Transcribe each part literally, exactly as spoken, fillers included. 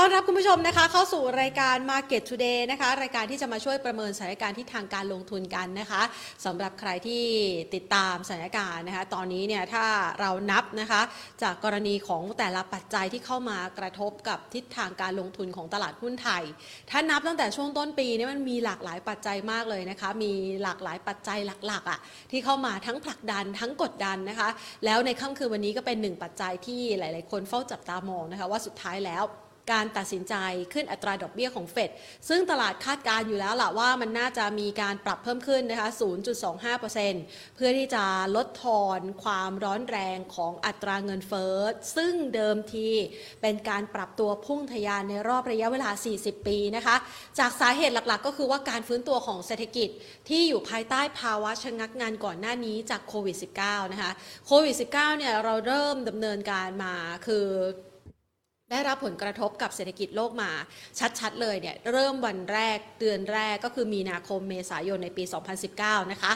ต้อนรับคุณผู้ชมนะคะเข้าสู่รายการ Market Today นะคะรายการที่จะมาช่วยประเมินสถานการณ์ทิศทางการลงทุนกันนะคะสำหรับใครที่ติดตามสถานการณ์นะคะตอนนี้เนี่ยถ้าเรานับนะคะจากกรณีของแต่ละปัจจัยที่เข้ามากระทบกับทิศทางการลงทุนของตลาดหุ้นไทยถ้านับตั้งแต่ช่วงต้นปีเนี่ยมันมีหลากหลายปัจจัยมากเลยนะคะมีหลากหลายปัจจัยหลักๆอ่ะที่เข้ามาทั้งผลักดันทั้งกดดันนะคะแล้วในค่ำคืนวันนี้ก็เป็นหนึ่งปัจจัยที่หลายๆคนเฝ้าจับตามองนะคะว่าสุดท้ายแล้วการตัดสินใจขึ้นอัตราดอกเบี้ยของเฟดซึ่งตลาดคาดการณ์อยู่แล้วล่ะว่ามันน่าจะมีการปรับเพิ่มขึ้นนะคะ ศูนย์จุดสองห้าเปอร์เซ็นต์ เพื่อที่จะลดทอนความร้อนแรงของอัตราเงินเฟ้อซึ่งเดิมทีเป็นการปรับตัวพุ่งทะยานในรอบระยะเวลาสี่สิบปีนะคะจากสาเหตุหลักๆก็คือว่าการฟื้นตัวของเศรษฐกิจที่อยู่ภายใต้ภาวะชะงักงันก่อนหน้านี้จากโควิด สิบเก้า นะคะโควิด สิบเก้า เนี่ยเราเริ่มดำเนินการมาคือได้รับผลกระทบกับเศรษฐกิจโลกมาชัดๆเลยเนี่ยเริ่มวันแรกเดือนแรกก็คือมีนาคมเมษายนในปีสองพันสิบเก้านะคะ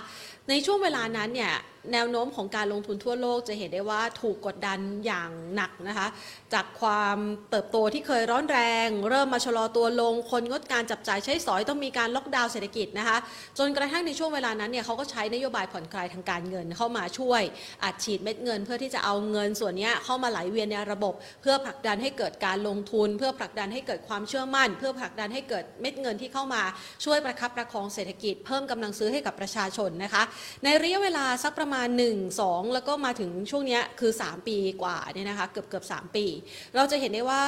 ในช่วงเวลานั้นเนี่ยแนวโน้มของการลงทุนทั่วโลกจะเห็นได้ว่าถูกกดดันอย่างหนักนะคะจากความเติบโตที่เคยร้อนแรงเริ่มมาชะลอตัวลงคนงดการจับจ่ายใช้สอยต้องมีการล็อกดาวน์เศรษฐกิจนะคะจนกระทั่งในช่วงเวลานั้นเนี่ยเขาก็ใช้นโยบายผ่อนคลายทางการเงินเข้ามาช่วยอัดฉีดเม็ดเงินเพื่อที่จะเอาเงินส่วนนี้เข้ามาไหลเวียนในระบบเพื่อผลักดันให้เกิดการลงทุนเพื่อผลักดันให้เกิดความเชื่อมั่นเพื่อผลักดันให้เกิดเม็ดเงินที่เข้ามาช่วยประคับประคองเศรษฐกิจเพิ่มกำลังซื้อให้กับประชาชนนะคะในระยะเวลาสักประมาณหนึ่ง สองแล้วก็มาถึงช่วงนี้คือสามปีกว่าเนี่ยนะคะเกือบๆสามปีเราจะเห็นได้ว่า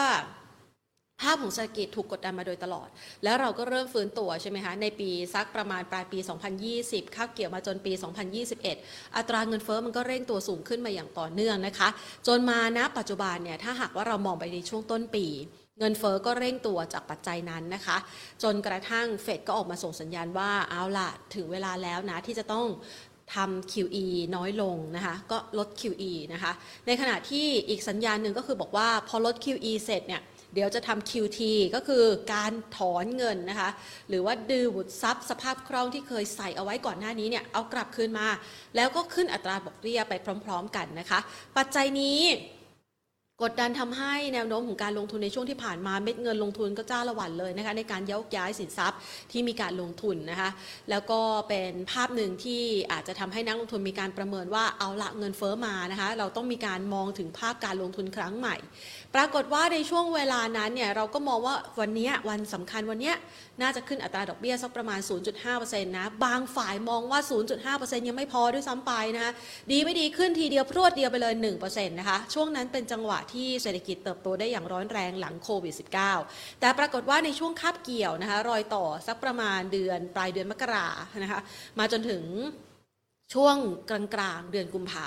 ภาพของเศรษฐกิจถูกกดดันมาโดยตลอดแล้วเราก็เริ่มฟื้นตัวใช่ไหมคะในปีสักประมาณปลายปีสองพันยี่สิบคาบเกี่ยวมาจนปีสองพันยี่สิบเอ็ดอัตราเงินเฟ้อมันก็เร่งตัวสูงขึ้นมาอย่างต่อเนื่องนะคะจนมาณปัจจุบันเนี่ยถ้าหากว่าเรามองไปในช่วงต้นปีเงินเฟ้อก็เร่งตัวจากปัจจัยนั้นนะคะจนกระทั่งเฟดก็ออกมาส่งสัญญาณว่าเอาล่ะถึงเวลาแล้วนะที่จะต้องทำ คิว อี น้อยลงนะคะก็ลด คิว อี นะคะในขณะที่อีกสัญญาณหนึ่งก็คือบอกว่าพอลด คิว อี เสร็จเนี่ยเดี๋ยวจะทำ คิว ที ก็คือการถอนเงินนะคะหรือว่าดูดซับสภาพคล่องที่เคยใส่เอาไว้ก่อนหน้านี้เนี่ยเอากลับคืนมาแล้วก็ขึ้นอัตราดอกเบี้ยไปพร้อมๆกันนะคะปัจจัยนี้กดดันทำให้แนวโน้มของการลงทุนในช่วงที่ผ่านมาเม็ดเงินลงทุนก็จ้าละวันเลยนะคะในการโยกย้ายสินทรัพย์ที่มีการลงทุนนะคะแล้วก็เป็นภาพหนึ่งที่อาจจะทำให้นักลงทุนมีการประเมินว่าเอาละเงินเฟ้อมานะคะเราต้องมีการมองถึงภาพการลงทุนครั้งใหม่ปรากฏว่าในช่วงเวลานั้นเนี่ยเราก็มองว่าวันนี้วันสำคัญวันนี้น่าจะขึ้นอัตราดอกเบี้ยสักประมาณ ศูนย์จุดห้าเปอร์เซ็นต์ นะบางฝ่ายมองว่า ศูนย์จุดห้าเปอร์เซ็นต์ ยังไม่พอด้วยซ้ำไปนะคะดีไม่ดีขึ้นทีเดียวพรวดเดียวไปเลย หนึ่งเปอร์เซ็นต์ นะคะช่วงนั้นเป็นจังหวะที่เศรษฐกิจเติบโตได้อย่างร้อนแรงหลังโควิด สิบเก้า แต่ปรากฏว่าในช่วงคาบเกี่ยวนะคะรอยต่อสักประมาณเดือนปลายเดือนมกรานะคะมาจนถึงช่วงกลางๆเดือนกุมภา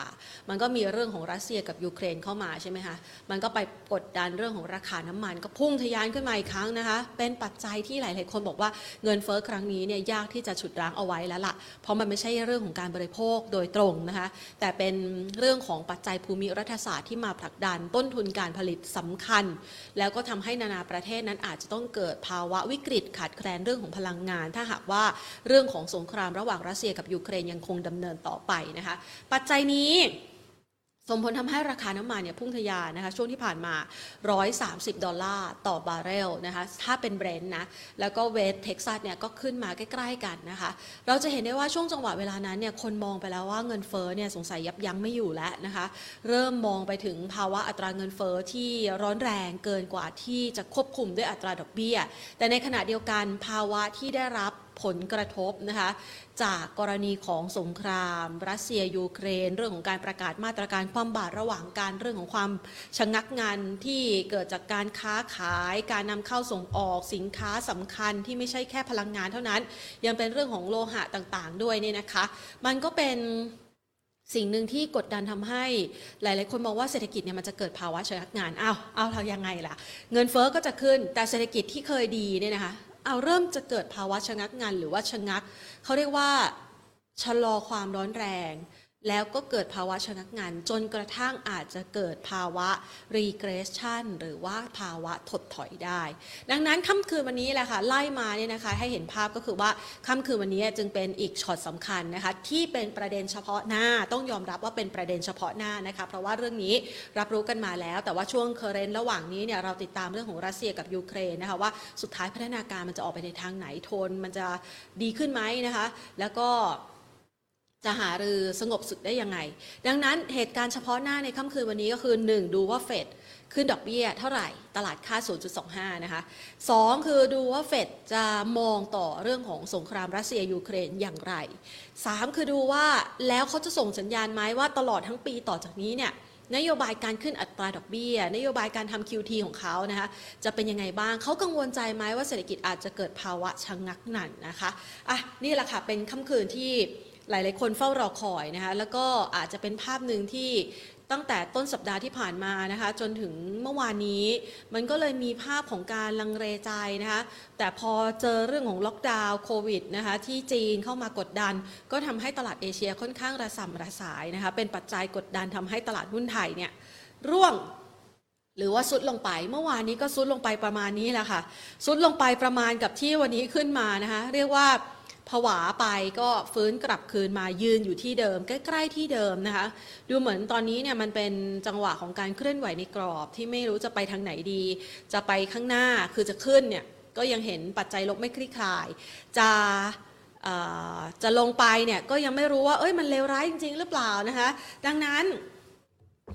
มันก็มีเรื่องของรัสเซียกับยูเครนเข้ามาใช่ไหมคะมันก็ไปกดดันเรื่องของราคาน้ำมันก็พุ่งทะยานขึ้นมาอีกครั้งนะคะเป็นปัจจัยที่หลายๆคนบอกว่าเงินเฟ้อครั้งนี้เนี่ยยากที่จะฉุดรั้งเอาไว้แล้วล่ะเพราะมันไม่ใช่เรื่องของการบริโภคโดยตรงนะคะแต่เป็นเรื่องของปัจจัยภูมิรัฐศาสตร์ที่มาผลักดันต้นทุนการผลิตสำคัญแล้วก็ทำให้นานาประเทศนั้นอาจจะต้องเกิดภาวะวิกฤตขาดแคลนเรื่องของพลังงานถ้าหากว่าเรื่องของสงครามระหว่างรัสเซียกับยูเครนยังคงดำเนินต่อไปนะคะปัจจัยนี้ส่งผลทำให้ราคาน้ำมันเนี่ยพุ่งทะยานนะคะช่วงที่ผ่านมาหนึ่งร้อยสามสิบดอลลาร์ต่อบาร์เรลนะคะถ้าเป็นเบรนท์นะแล้วก็เวสเท็กซัสเนี่ยก็ขึ้นมาใกล้ๆกันนะคะเราจะเห็นได้ว่าช่วงจังหวะเวลานั้นเนี่ยคนมองไปแล้วว่าเงินเฟ้อเนี่ยสงสัยยับยั้งไม่อยู่แล้วนะคะเริ่มมองไปถึงภาวะอัตราเงินเฟ้อที่ร้อนแรงเกินกว่าที่จะควบคุมด้วยอัตราดอกเบี้ยแต่ในขณะเดียวกันภาวะที่ได้รับผลกระทบนะคะจากกรณีของสงครามรัสเซียยูเครนเรื่องของการประกาศมาตรการคว่ำบาตรระหว่างการเรื่องของความชะงักงันที่เกิดจากการค้าขายการนำเข้าส่งออกสินค้าสำคัญที่ไม่ใช่แค่พลังงานเท่านั้นยังเป็นเรื่องของโลหะต่างๆด้วยนี่นะคะมันก็เป็นสิ่งหนึ่งที่กดดันทำให้หลายๆคนมองว่าเศรษฐกิจเนี่ยมันจะเกิดภาวะชะงักงันอ้าวอ้าวเรายังไงล่ะเงินเฟ้อก็จะขึ้นแต่เศรษฐกิจที่เคยดีเนี่ยนะคะเอาเริ่มจะเกิดภาวะชะงักงันหรือว่าชะงักเขาเรียกว่าชะลอความร้อนแรง แล้วก็เกิดภาวะชะงักงันจนกระทั่งอาจจะเกิดภาวะ regression หรือว่าภาวะถดถอยได้ดังนั้นค่ำคืนวันนี้แหละค่ะไล่มาเนี่ยนะคะให้เห็นภาพก็คือว่าค่ำคืนวันนี้จึงเป็นอีกช็อตสำคัญนะคะที่เป็นประเด็นเฉพาะหน้าต้องยอมรับว่าเป็นประเด็นเฉพาะหน้านะคะเพราะว่าเรื่องนี้รับรู้กันมาแล้วแต่ว่าช่วง current ระหว่างนี้เนี่ยเราติดตามเรื่องของรัสเซียกับยูเครนนะคะว่าสุดท้ายพัฒนาการมันจะออกไปในทางไหนโทนมันจะดีขึ้นไหมนะคะแล้วก็จะหารือสงบศึกได้ยังไงดังนั้นเหตุการณ์เฉพาะหน้าในค่ำคืนวันนี้ก็คือหนึ่งดูว่าเฟดขึ้นดอกเบี้ยเท่าไหร่ตลาดค่า ศูนย์จุดสองห้า นะคะสองคือดูว่าเฟดจะมองต่อเรื่องของสงครามรัสเซียยูเครนอย่างไรสามคือดูว่าแล้วเขาจะส่งสัญญาณไหมว่าตลอดทั้งปีต่อจากนี้เนี่ยนโยบายการขึ้นอัตราดอกเบี้ยนโยบายการทำ คิว ที ของเขานะคะจะเป็นยังไงบ้างเขากังวลใจไหมว่าเศรษฐกิจอาจจะเกิดภาวะชะงักหนันนะคะอ่ะนี่แหละค่ะเป็นค่ำคืนที่หลายๆคนเฝ้ารอคอยนะคะแล้วก็อาจจะเป็นภาพหนึ่งที่ตั้งแต่ต้นสัปดาห์ที่ผ่านมานะคะจนถึงเมื่อวานนี้มันก็เลยมีภาพของการลังเลใจนะคะแต่พอเจอเรื่องของล็อกดาวน์โควิดนะคะที่จีนเข้ามากดดันก็ทำให้ตลาดเอเชียค่อนข้างระส่ำระสายนะคะเป็นปัจจัยกดดันทำให้ตลาดหุ้นไทยเนี่ยร่วงหรือว่าซุดลงไปเมื่อวานนี้ก็ซุดลงไปประมาณนี้แหละค่ะซุดลงไปประมาณกับที่วันนี้ขึ้นมานะคะเรียกว่าผวาไปก็ฟื้นกลับคืนมายืนอยู่ที่เดิมใกล้ๆที่เดิมนะคะดูเหมือนตอนนี้เนี่ยมันเป็นจังหวะของการเคลื่อนไหวในกรอบที่ไม่รู้จะไปทางไหนดีจะไปข้างหน้าคือจะขึ้นเนี่ยก็ยังเห็นปัจจัยลบไม่คลี่คลายจะจะลงไปเนี่ยก็ยังไม่รู้ว่าเอ้ยมันเลวร้ายจริงๆหรือเปล่านะคะดังนั้น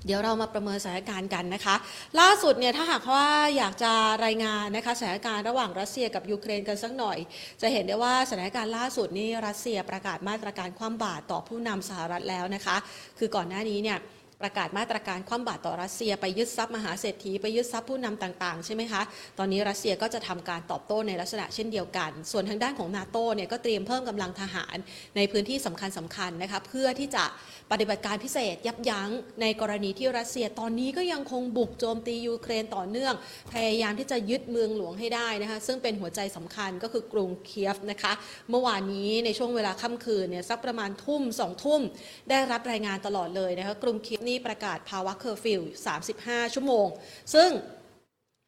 เดี๋ยวเรามาประเมินสถานการณ์กันนะคะล่าสุดเนี่ยถ้าหากว่าอยากจะรายงานนะคะสถานการณ์ระหว่างรัสเซียกับยูเครนกันสักหน่อยจะเห็นได้ว่าสถานการณ์ล่าสุดนี่รัสเซียประกาศมาตรการคว่ำบาตรต่อผู้นำสหรัฐแล้วนะคะคือก่อนหน้านี้เนี่ยประกาศมาตรการคว่ำบาตรต่อรัสเซียไปยึดทรัพย์มหาเศรษฐีไปยึดทรัพย์ผู้นำต่างๆใช่ไหมคะตอนนี้รัสเซียก็จะทำการตอบโต้ในลักษณะเช่นเดียวกันส่วนทางด้านของ NATO เนี่ยก็เตรียมเพิ่มกำลังทหารในพื้นที่สำคัญสำคัญนะคะเพื่อที่จะปฏิบัติการพิเศษยับยั้งในกรณีที่รัสเซียตอนนี้ก็ยังคงบุกโจมตียูเครนต่อเนื่องพยายามที่จะยึดเมืองหลวงให้ได้นะคะซึ่งเป็นหัวใจสำคัญก็คือกรุงเคียฟนะคะเมื่อวานนี้ในช่วงเวลาค่ำคืนเนี่ยสักประมาณทุ่มสองทุ่มได้รับรายงานตลอดเลยนะคะกรุงเคียฟประกาศภาวะเคอร์ฟิวสามสิบห้าชั่วโมงซึ่ง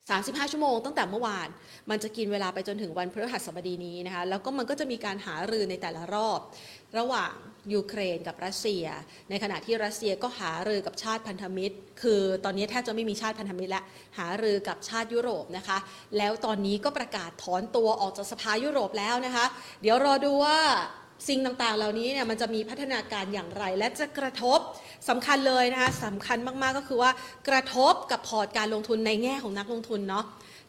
สามสิบห้าชั่วโมงตั้งแต่เมื่อวานมันจะกินเวลาไปจนถึงวันพฤหัสบดีนี้นะคะแล้วก็มันก็จะมีการหารือในแต่ละรอบระหว่างยูเครนกับรัสเซียในขณะที่รัสเซียก็หารือกับชาติพันธมิตรคือตอนนี้แทบจะไม่มีชาติพันธมิตรแล้วหารือกับชาติยุโรปนะคะแล้วตอนนี้ก็ประกาศถอนตัวออกจากสภายุโรปแล้วนะคะเดี๋ยวรอดูว่าสิ่งต่างๆเหล่านี้เนี่ยมันจะมีพัฒนาการอย่างไรและจะกระทบสำคัญเลยนะคะสำคัญมากๆก็คือว่ากระทบกับพอร์ตการลงทุนในแง่ของนักลงทุนเนาะ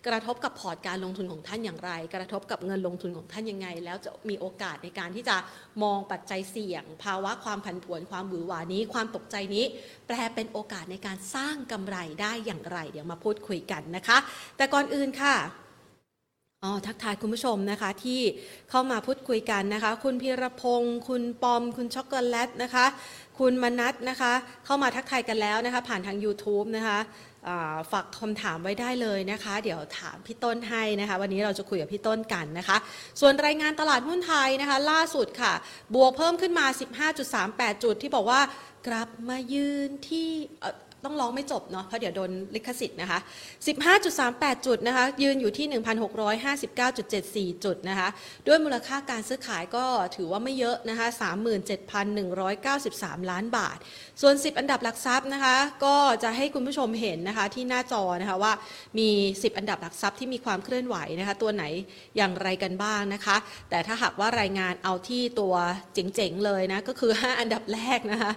กระทบกับพอร์ตการลงทุนของท่านอย่างไรกระทบกับเงินลงทุนของท่านยังไงแล้วจะมีโอกาสในการที่จะมองปัจจัยเสี่ยงภาวะความผันผวนความหวือหวานี้ความตกใจนี้แปลเป็นโอกาสในการสร้างกำไรได้อย่างไรเดี๋ยวมาพูดคุยกันนะคะแต่ก่อนอื่นค่ะอ๋อทักทายคุณผู้ชมนะคะที่เข้ามาพูดคุยกันนะคะคุณพีรพงศ์คุณปอมคุณช็อกโกแลตนะคะคุณมนัสนะคะเข้ามาทักทายกันแล้วนะคะผ่านทาง YouTube นะคะฝากคำถามไว้ได้เลยนะคะเดี๋ยวถามพี่ต้นให้นะคะวันนี้เราจะคุยกับพี่ต้นกันนะคะส่วนรายงานตลาดหุ้นไทยนะคะล่าสุดค่ะบวกเพิ่มขึ้นมา สิบห้าจุดสามแปด จุดที่บอกว่ากลับมายืนที่ต้องร้องไม่จบเนาะเพราะเดี๋ยวโดนลิขสิทธิ์นะคะ สิบห้าจุดสามแปด จุดนะคะยืนอยู่ที่ หนึ่งพันหกร้อยห้าสิบเก้าจุดเจ็ดสี่ จุดนะคะด้วยมูลค่าการซื้อขายก็ถือว่าไม่เยอะนะคะ สามหมื่นเจ็ดพันหนึ่งร้อยเก้าสิบสาม ล้านบาทส่วนสิบอันดับหลักทรัพย์นะคะก็จะให้คุณผู้ชมเห็นนะคะที่หน้าจอนะคะว่ามีสิบอันดับหลักทรัพย์ที่มีความเคลื่อนไหวนะคะตัวไหนอย่างไรกันบ้างนะคะแต่ถ้าหากว่ารายงานเอาที่ตัวเจ๋งๆเลยนะก็คือห้าอันดับแรกนะคะ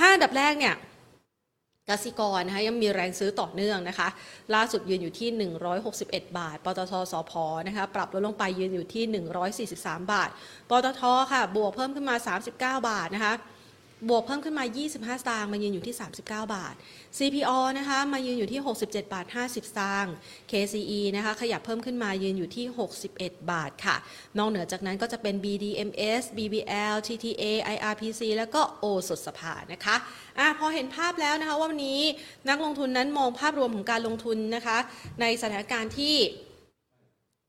ห้าอันดับแรกเนี่ยกสิกรนะคะยังมีแรงซื้อต่อเนื่องนะคะล่าสุดยืนอยู่ที่หนึ่งร้อยหกสิบเอ็ดบาทปตทสผนะคะปรับลดลงไปยืนอยู่ที่หนึ่งร้อยสี่สิบสามบาทปตทค่ะบวกเพิ่มขึ้นมาสามสิบเก้าบาทนะคะบวกเพิ่มขึ้นมายี่สิบห้าสตางค์มายืนอยู่ที่สามสิบเก้าบาท ซี พี โอ นะคะมายืนอยู่ที่หกสิบเจ็ดบาทห้าสิบสตางค์ เค ซี อี นะคะขยับเพิ่มขึ้นมายืนอยู่ที่หกสิบเอ็ดบาทค่ะนอกเหนือจากนั้นก็จะเป็น บี ดี เอ็ม เอส บี บี แอล ที ที เอ ไอ อาร์ พี ซี แล้วก็โอสถสภานะคะอ่ะพอเห็นภาพแล้วนะคะว่าวันนี้นักลงทุนนั้นมองภาพรวมของการลงทุนนะคะในสถานการณ์ที่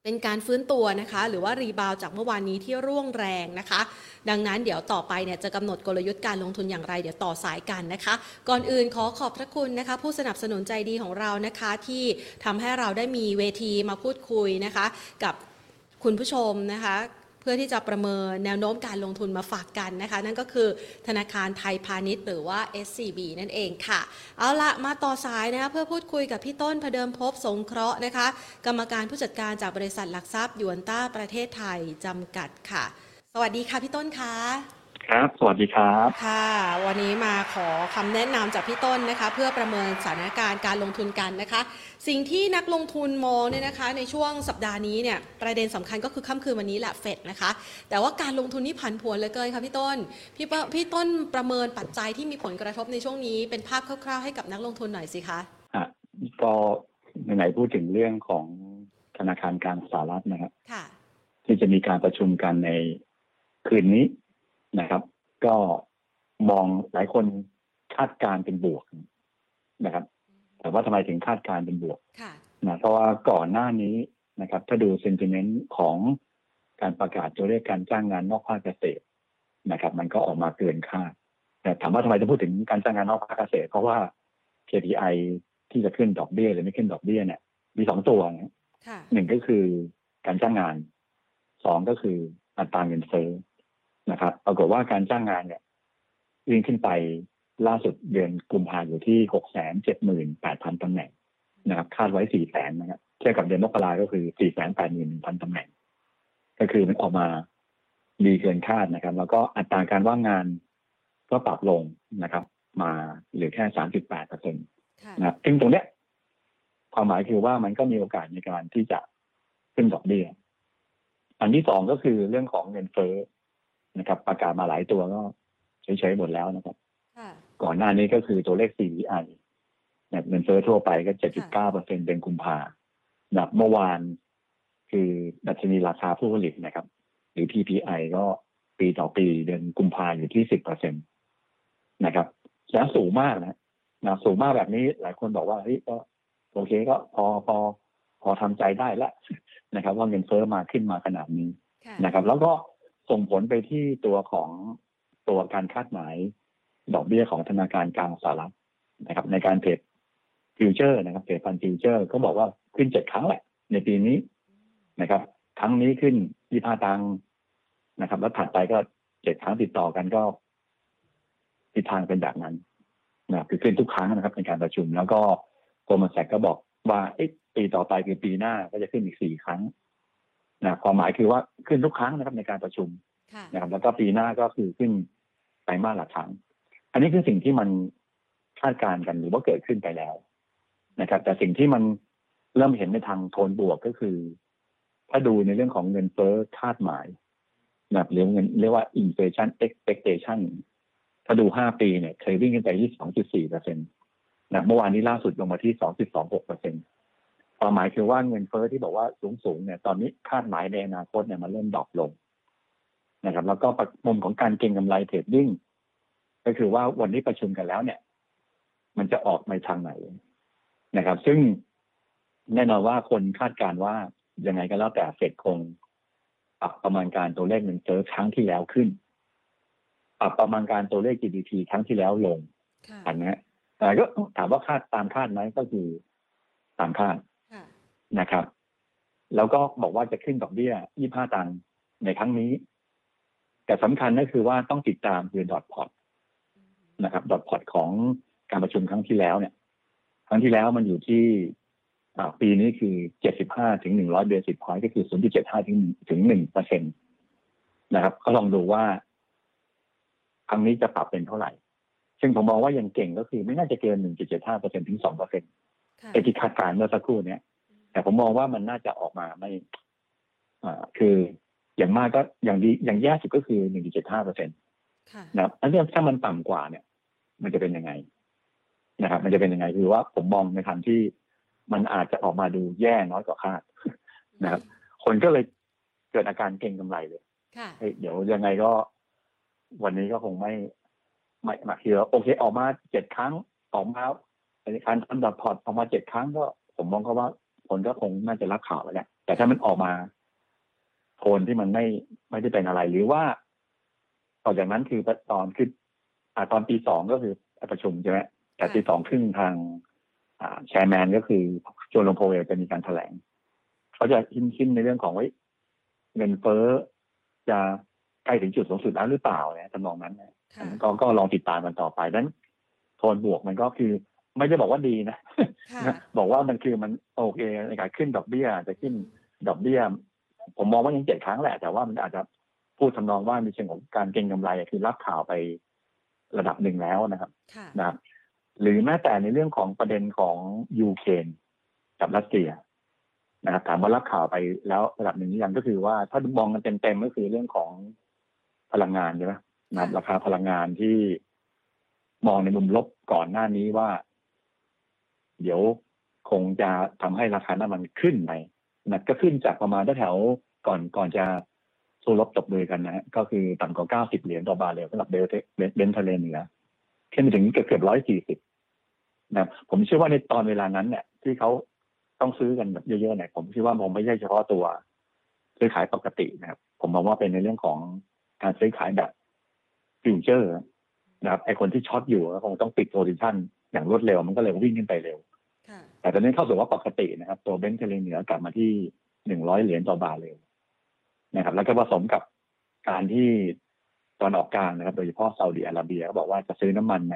เป็นการฟื้นตัวนะคะหรือว่ารีบาวจากเมื่อวานนี้ที่ร่วงแรงนะคะดังนั้นเดี๋ยวต่อไปเนี่ยจะกำหนดกลยุทธ์การลงทุนอย่างไรเดี๋ยวต่อสายกันนะคะก่อนอื่นขอขอบพระคุณนะคะผู้สนับสนุนใจดีของเรานะคะที่ทำให้เราได้มีเวทีมาพูดคุยนะคะกับคุณผู้ชมนะคะเพื่อที่จะประเมินแนวโน้มการลงทุนมาฝากกันนะคะนั่นก็คือธนาคารไทยพาณิชย์หรือว่า เอส ซี บี นั่นเองค่ะเอาละมาต่อสายนะคะเพื่อพูดคุยกับพี่ต้นพเดิมพบสงเคราะห์นะคะกรรมการผู้จัดการจากบริษัทหลักทรัพย์ยวนต้าประเทศไทยจำกัดค่ะสวัสดีค่ะพี่ต้นคะครับสวัสดีครับค่ะวันนี้มาขอคำแนะนำจากพี่ต้นนะคะเพื่อประเมินสถานการณ์การลงทุนกันนะคะสิ่งที่นักลงทุนมองเนี่ยนะคะในช่วงสัปดาห์นี้เนี่ยประเด็นสำคัญก็คือค่ำคืนวันนี้แหละเฟดนะคะแต่ว่าการลงทุนนี่ผันผวนเหลือเกินค่ะพี่ต้นพี่พี่ต้นประเมินปัจจัยที่มีผลกระทบในช่วงนี้เป็นภาพคร่าวๆให้กับนักลงทุนหน่อยสิคะอ่ะก็ไหนพูดถึงเรื่องของธนาคารกลางสหรัฐนะครับค่ะที่จะมีการประชุมกันในคืนนี้นะครับก็มองหลายคนคาดการเป็นบวกนะครับแต่ว่าทำไมถึงคาดการเป็นบวกนะเพราะว่าก่อนหน้านี้นะครับถ้าดู sentiment ของการประกาศตัวเลขการจ้างงานนอกภาคเกษตรนะครับมันก็ออกมาเกินคาดแต่ถามว่าทำไมจะพูดถึงการจ้างงานนอกภาคเกษตรเพราะว่า เค พี ไอ ที่จะขึ้นดอกเบี้ยหรือไม่ขึ้นดอกเบี้ยเนี่ยมีสองตัวนะหนึ่งก็คือการจ้างงานสองก็คืออัตราเงินเฟ้อนะครับปรากฏว่าการจ้างงานเนี่ยวิ่งขึ้นไปล่าสุดเดือนกุมภาพันธ์อยู่ที่ หกแสนเจ็ดหมื่นแปดพัน ตำแหน่งนะครับคาดไว้ สี่แสน นะครับเทียบกับเดือนมกราคมก็คือ สี่แสนแปดหมื่นหนึ่งพัน ตำแหน่งก็คือมันออกมาดีเกินคาดนะครับแล้วก็อัตราการว่างงานก็ปรับลงนะครับมาเหลือแค่ สามจุดแปดเปอร์เซ็นต์ นะครับซึ่งตรงเนี้ยความหมายคือว่ามันก็มีโอกาสในการที่จะขึ้นดอกเบี้ยอันที่สองก็คือเรื่องของเงินเฟ้อนะครับประกาศมาหลายตัวก็เฉยๆหมดแล้วนะครับก่อนหน้านี้ก็คือตัวเลข ซี พี ไอ เงินเฟ้อทั่วไปก็ เจ็ดจุดเก้าเปอร์เซ็นต์ เป็นกุมภานะครับเมื่อวานคือดัชนีราคาผู้ผลิตนะครับหรือ พี พี ไอ ก็ปีต่อปีเดือนกุมภาอยู่ที่ สิบเปอร์เซ็นต์ นะครับแล้วสูงมากนะนะสูงมากแบบนี้หลายคนบอกว่าเฮ้ยก็โอเคก็พอพอพอทำใจได้แล้วนะครับว่าเงินเฟ้อมาขึ้นมาขนาดนี้นะครับแล้วก็ส่งผลไปที่ตัวของตัวการคาดหมายดอกเบี้ยของธนาคารกลางสหรัฐนะครับในการเทรดฟิวเจอร์นะครับเทรดฟันฟิวเจอร์ก็บอกว่าขึ้นเจ็ดครั้งแหละในปีนี้นะครับครั้งนี้ขึ้นยี่ห้าตังนะครับแล้วถัดไปก็เจ็ดครั้งติดต่อกันก็ทิศทางเป็นแบบนั้นนะคือขึ้นทุกครั้งนะครับในการประชุมแล้วก็โกลแมนแซกก็บอกว่าปีต่อไปคือปีหน้าก็จะขึ้นอีกสี่ครั้งนะความหมายคือว่าขึ้นทุกครั้งนะครับในการประชุมนะครับแล้วก็ปีหน้าก็คือขึ้นไตรมาสละครั้งอันนี้คือสิ่งที่มันคาดการณ์กันหรือว่าเกิดขึ้นไปแล้วนะครับแต่สิ่งที่มันเริ่มเห็นในทางโทนบวกก็คือถ้าดูในเรื่องของเงินเฟ้อคาดหมายนะครับเรียกเงินเรียกว่า inflation expectation ถ้าดูห้าปีเนี่ยเคยวิ่งขึ้นไปที่ สองจุดสี่เปอร์เซ็นต์ นะเมื่อวานนี้ล่าสุดลงมาที่ สองจุดสองหกเปอร์เซ็นต์ความหมายคือว่าเงินเฟ้อที่บอกว่าสูงๆเนี่ยตอนนี้คาดหมายในอนาคตเนี่ยมันเริ่มดรอปลงนะครับแล้วก็มุมของการเก็งกำไรเทรดดิ้งก็คือว่าวันนี้ประชุมกันแล้วเนี่ยมันจะออกไปทางไหนนะครับซึ่งแน่นอนว่าคนคาดการณ์ว่ายังไงก็แล้วแต่เฟดคงปรับประมาณการตัวเลขเงินเฟ้อครั้งที่แล้วขึ้นปรับประมาณการตัวเลข จี ดี พี ครั้งที่แล้วลงอันนี้แต่ก็ถามว่าคาดตามคาดไหมก็คือตามคาดนะครับแล้วก็บอกว่าจะขึ้นดอกเบี้ยยี่สิบห้าตังค์ในครั้งนี้แต่สำคัญก็คือว่าต้องติดตามคือดอทพอตนะครับดอทพอตของการประชุมครั้งที่แล้วเนี่ยครั้งที่แล้วมันอยู่ที่ปีนี้คือเจ็ดสิบห้าถึงหนึ่งร้อยเบสิสพอยต์ก็คือ ศูนย์จุดเจ็ดห้า ถึงถึง หนึ่งเปอร์เซ็นต์ นะครับก็ลองดูว่าครั้งนี้จะปรับเป็นเท่าไหร่ซึ่งผมมองว่ายังเก่งก็คือไม่น่าจะเกิน หนึ่งจุดเจ็ดห้าเปอร์เซ็นต์ ถึง สองเปอร์เซ็นต์ ไอ้ที่คาดการณ์เมื่อสักครู่เนี้ยแต่ผมมองว่ามันน่าจะออกมาไม่คืออย่างมากก็อย่างดีอย่างแย่สุดก็คือ หนึ่งจุดเจ็ดห้าเปอร์เซ็นต์ นะครับอันนี้ถ้ามันต่ำกว่าเนี่ยมันจะเป็นยังไงนะครับมันจะเป็นยังไงคือว่าผมมองในทางที่มันอาจจะออกมาดูแย่น้อยกว่าคาดนะครับคนก็เลยเกิดอาการเก็งกำไรเลยเดี๋ยวยังไงก็วันนี้ก็คงไม่ไม่มาคือโอเคออกมาเจ็ดครั้งออกมาการทำดอทพอตออกมาเจ็ดครั้งก็ผมมองก็ว่า คนก็คงน่าจะรับข่าวแล้วแหละแต่ถ้ามันออกมาโทนที่มันไม่ไม่ได้เป็นอะไรหรือว่าต่อจากนั้นคือตอนคืออ่าตอนปีสองก็คือประชุมใช่ไหมแต่ปีสองครึ่งทางอ่าแชร์แมนก็คือโจนลงโพเวลจะมีการแถลงเขาจะทิ้นๆในเรื่องของว่าเงินเฟ้อจะใกล้ถึงจุดสูงสุดแล้วหรือเปล่าเนี่ยจำลองนั้นเนี่ยก็ก็ลองติดตามมันต่อไปนั้นโทนบวกมันก็คือไม่ได้บอกว่าดีนะบอกว่ามันคือมันโอเคในการขึ้นดอกเบี้ยจะขึ้นดอกเบี้ยผมมองว่ายังเจ็ดครั้งแหละแต่ว่ามันอาจจะพูดทำนองว่ามีเชิงของการเก็งกำไรคือรับข่าวไประดับหนึ่งแล้วนะครับนะครับหรือแม้แต่ในเรื่องของประเด็นของยูเครนกับรัสเซียนะครับถามว่ารับข่าวไปแล้วระดับหนึ่งยังก็คือว่าถ้ามองกันเต็มๆก็คือเรื่องของพลังงานใช่ไหมนะครับราคาพลังงานที่มองในมุมลบก่อนหน้านี้ว่าเดี๋ยวคงจะทำให้ราคาน้ำมันขึ้นไปมันก็ขึ้นจากประมาณแถวก่อนก่อนจะสู้รบตบมือกันนะฮะก็คือต่ำกว่าเก้าสิบเหรียญต่อบาร์เรลสำหรับเบนซ์ทะเลเหนือขึ้นไปถึงเกือบเกือบร้อยสี่สิบนะผมเชื่อว่าในตอนเวลานั้นเนี่ยที่เขาต้องซื้อกันแบบเยอะๆเนี่ยผมคิดว่ามองไม่ใช่เฉพาะตัวซื้อขายปกตินะครับผมมองว่าเป็นในเรื่องของการซื้อขายแบบฟิวเจอร์นะครับไอคนที่ช็อตอยู่ก็คงต้องปิดโพซิชันอย่างรวดเร็วมันก็เลยวิ่งขึ้นไปเร็วแต่ตอนนี้เข้าสู่ว่าปกตินะครับตัวเบนซ์เทเลเหนือกลับมาที่หนึ่งร้อยเหรียญต่อบาร์เรลนะครับแล้วก็ผสมกับการที่ตอนออกกลางนะครับโดยเฉพาะซาอุดิอาระเบียเขาบอกว่าจะซื้อน้ำมันใน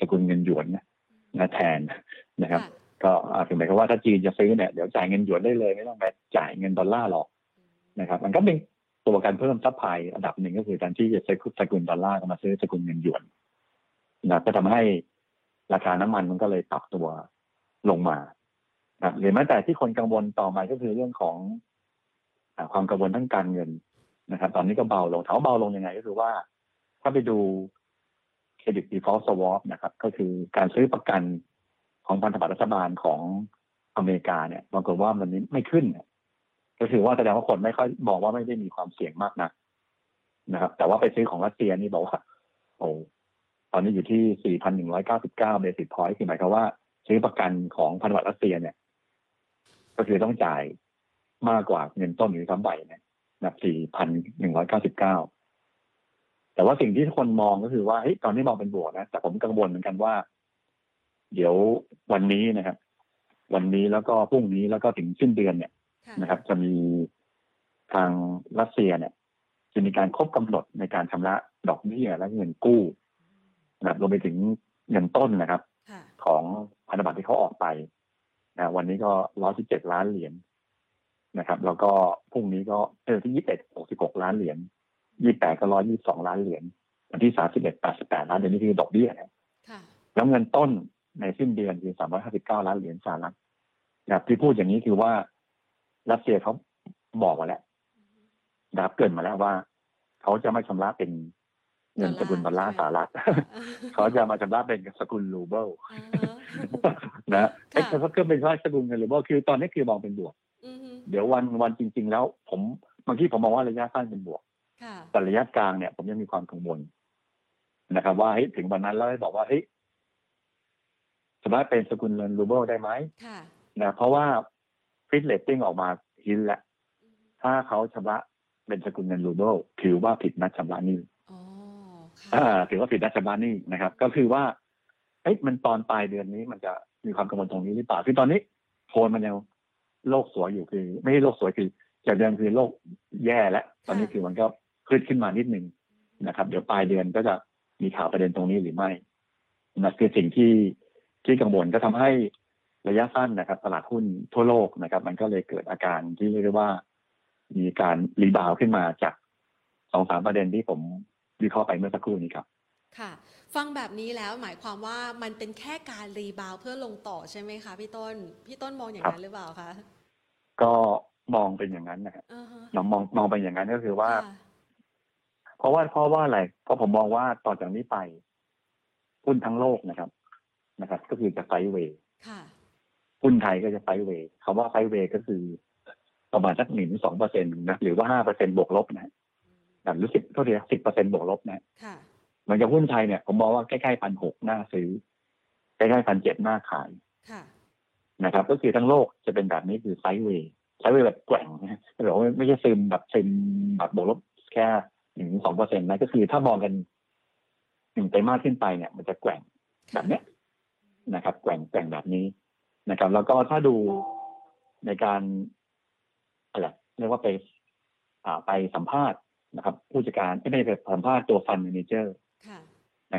สกุลเงินหยวนนะแทนนะครับก็ถึงหมายความว่าถ้าจีนจะซื้อเนี่ยเดี๋ยวจ่ายเงินหยวนได้เลยไม่ต้องไปจ่ายเงินดอลลาร์หรอกนะครับมันก็เป็นตัวการเพิ่มซัพพลายอันดับหนึ่งก็คือการที่จะซื้อสกุลดอลลาร์ก็มาซื้อสกุลเงินหยวนนะก็ทำให้ราคาน้ำมันมันก็เลยปรับตัวลงมานะหรือแม้แต่ที่คนกังวลต่อมาก็คือเรื่องของความกังวลทั้งการเงินนะครับตอนนี้ก็เบาลงถามว่าเบาลงยังไงก็คือว่าถ้าไปดู Credit Default Swap นะครับก็คือการซื้อประกันของพันธบัตรรัฐบาลของอเมริกาเนี่ยปรากฏว่ามันไม่ขึ้นก็ถือว่าแสดงว่าคนไม่ค่อยบอกว่าไม่ได้มีความเสี่ยงมากนักนะครับแต่ว่าไปซื้อของรัสเซียนี่บอกว่าโอ้ตอนนี้อยู่ที่ สี่พันหนึ่งร้อยเก้าสิบเก้า เบสิสพอยต์คือหมายความว่าซื้อประกันของพันธบัตรรัสเซียเนี่ยก็คือต้องจ่ายมากกว่าเงินต้นหรือทั้งใบเนี่ยนับ สี่พันหนึ่งร้อยเก้าสิบเก้า แต่ว่าสิ่งที่คนมองก็คือว่าเฮ้ยตอนนี้มองเป็นบวกนะแต่ผมกังวลเหมือนกันว่าเดี๋ยววันนี้นะครับวันนี้แล้วก็พรุ่งนี้แล้วก็ถึงสิ้นเดือนเนี่ยนะครับจะมีทางรัสเซียเนี่ยจะมีการครบกำหนดในการชำระดอกเบี้ยและเงินกู้นะครับรวมไปถึงเงินต้นนะครับของพันธบัตรที่เขาออกไปนะวันนี้ก็ร้อยสิบเจ็ดล้านเหรียญนะครับแล้วก็พรุ่งนี้ก็เออที่ยี่สิบเอ็ดหกสิบหกล้านเหรียญยี่แปดก็ร้อยยี่สิบสองล้านเหรียญวันที่สามสิบเอ็ดแปดสิบแปดล้านเหรียญนี่คือดอกเบี้ยนะแล้วเงินต้นในสิ้นเดือนคือสามร้อยห้าสิบเก้าล้านเหรียญสหรัฐนะครับที่พูดอย่างนี้คือว่ารัสเซียเขาบอกมาแล้วดับเกินมาแล้วว่าเขาจะไม่ชำระเป็นเงินสกุลดอลลาร์สหรัฐเขาจะมาชำระเป็นสกุลรูเบิลนะไอ้เขาเกิดเป็นสกุลเงินรูเบิลคือตอนนี้คือมองเป็นบวกเดี๋ยววันวันจริงๆแล้วผมบางทีผมมองว่าระยะสั้นเป็นบวกแต่ระยะกลางเนี่ยผมยังมีความกังวลนะครับว่าเฮ้ยถึงวันนั้นแล้วบอกว่าเฮ้ยสามารถเป็นสกุลเงินรูเบิลได้ไหมนะเพราะว่าฟิตเลตติ้งออกมาหินแล้วถ้าเขาชำระเป็นสกุลเงินรูเบิลถือว่าผิดนัดชำระหนี้ถือว่าผิดนัดชำระหนี้นะครับก็คือว่าเฮ้ยมันตอนปลายเดือนนี้มันจะมีความกังวลตรงนี้หรือเปล่าคือตอนนี้โพลมันยังโลกสวยอยู่คือไม่ใช่โลกสวยคือจากเดิมคือโลกแย่แล้วตอนนี้คือมันก็ขึ้นขึ้นมานิดนึงนะครับเดี๋ยวปลายเดือนก็จะมีข่าวประเด็นตรงนี้หรือไม่นั่นคือสิ่งที่ที่กังวลก็ทำให้ระยะสั้นนะครับตลาดหุ้นทั่วโลกนะครับมันก็เลยเกิดอาการที่เรียกว่ามีการรีบาวขึ้นมาจากสองสามประเด็นที่ผมวิเคราะห์ไปเมื่อสักครู่นี้ครับค่ะฟังแบบนี้แล้วหมายความว่ามันเป็นแค่การรีบาวเพื่อลงต่อใช่ไหมคะพี่ต้นพี่ต้นมองอย่างนั้นหรือเปล่าคะก็มองเป็นอย่างนั้นนะครับเรามองมองไปอย่างนั้นก็คือว่าเพราะว่าเพราะว่าอะไรเพราะผมมองว่าต่อจากนี้ไปหุ้นทั้งโลกนะครับนะครับก็คือจะไซด์เวย์หุ้นไทยก็จะไซด์เวย์คำว่าไซด์เวย์ก็คือประมาณสักหนึ่งสองเปอร์เซ็นต์นะหรือว่าห้าเปอร์เซ็นต์บวกลบนะหรือสิบเท่าไหร่สิบเปอร์เซ็นต์บวกลบนะเหมือนกับหุ้นไทยเนี่ยผมมองว่าใกล้ๆพันหกน่าซื้อใกล้ๆพันเจ็ดน่าขาย นะครับก็คือทั้งโลกจะเป็นแบบนี้คือไซด์เวย์ไซด์เวย์แบบแกว่งนะหรือว่าไม่ใช่ซึมแบบซึมแบบบวกลบแค่ถึงสองเปอร์เซ็นต์นะก็คือถ้ามองกันหนึ่งไตรมาสขึ้นไปเนี่ยมันจะแกว่งแบบเนี้ยนะครับแกว่งแกว่งแบบนี้นะครับแล้วก็ถ้าดูในการอะไรเรียกว่าไปอ่าไปสัมภาษณ์นะครับผู้จัดการไม่ได้ไปสัมภาษณ์ตัวฟันเมเนเจอร์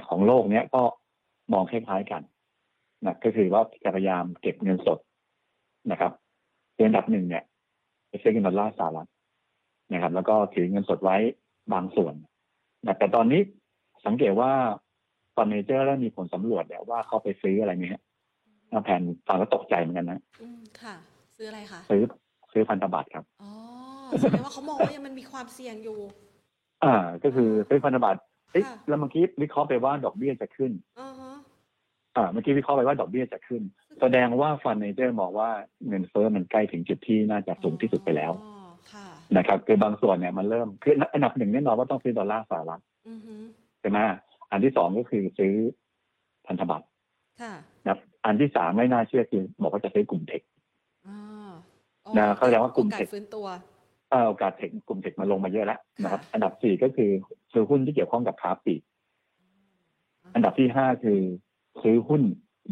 ของโลกเนี้ยก็มองคล้ายๆกันนะก็คือว่าจะพยายามเก็บเงินสดนะครับเป็นอันดับหนึ่งเนี่ยไปซื้อเงินดอลลาร์สหรัฐนะครับแล้วก็ถือเงินสดไว้บางส่วนนะแต่ตอนนี้สังเกตว่าฟันเมเนเจอร์แล้วมีผลสำรวจเนี่ยว่าเขาไปซื้ออะไรเนี่ยแผนฟังแล้วตกใจเหมือนกันนะค่ะซื้ออะไรคะซื้อซื้อพันธบัตรครับอ๋อแสดงว่าเขามองว่ามันมีความเสี่ยงอยู่อ่าก็คือซื้อพันธบัตรเอ๊ะแล้วเมื่อกี้วิเคราะห์ไปว่าดอกเบี้ยจะขึ้นอ่าฮะอ่าเมื่อกี้วิเคราะห์ไปว่าดอกเบี้ยจะขึ้นแสดงว่าฟันเนเจอร์มองว่าเงินเฟ้อมันใกล้ถึงจุดที่น่าจะสูงที่สุดไปแล้วอ๋อค่ะนะครับคือบางส่วนเนี่ยมันเริ่มคืออันดับหนึ่งแน่นอนว่าต้องซื้อดอลลาร์สหรัฐอือฮึใช่ไหมอันที่สองก็คือซื้อพันธบัตรค่ะนะอันที่สามไม่น่าเชื่อคือบอกว่าจะซื้อกลุ่มเทคนะเขาเรียกว่ากลุ่มเทคโอกาสเทคกลุ่มเทคมาลงมาเยอะแล้วนะครับอันดับสี่ก็คือซื้อหุ้นที่เกี่ยวข้องกับค้าปลีกอันดับที่ห้าคือซื้อหุ้น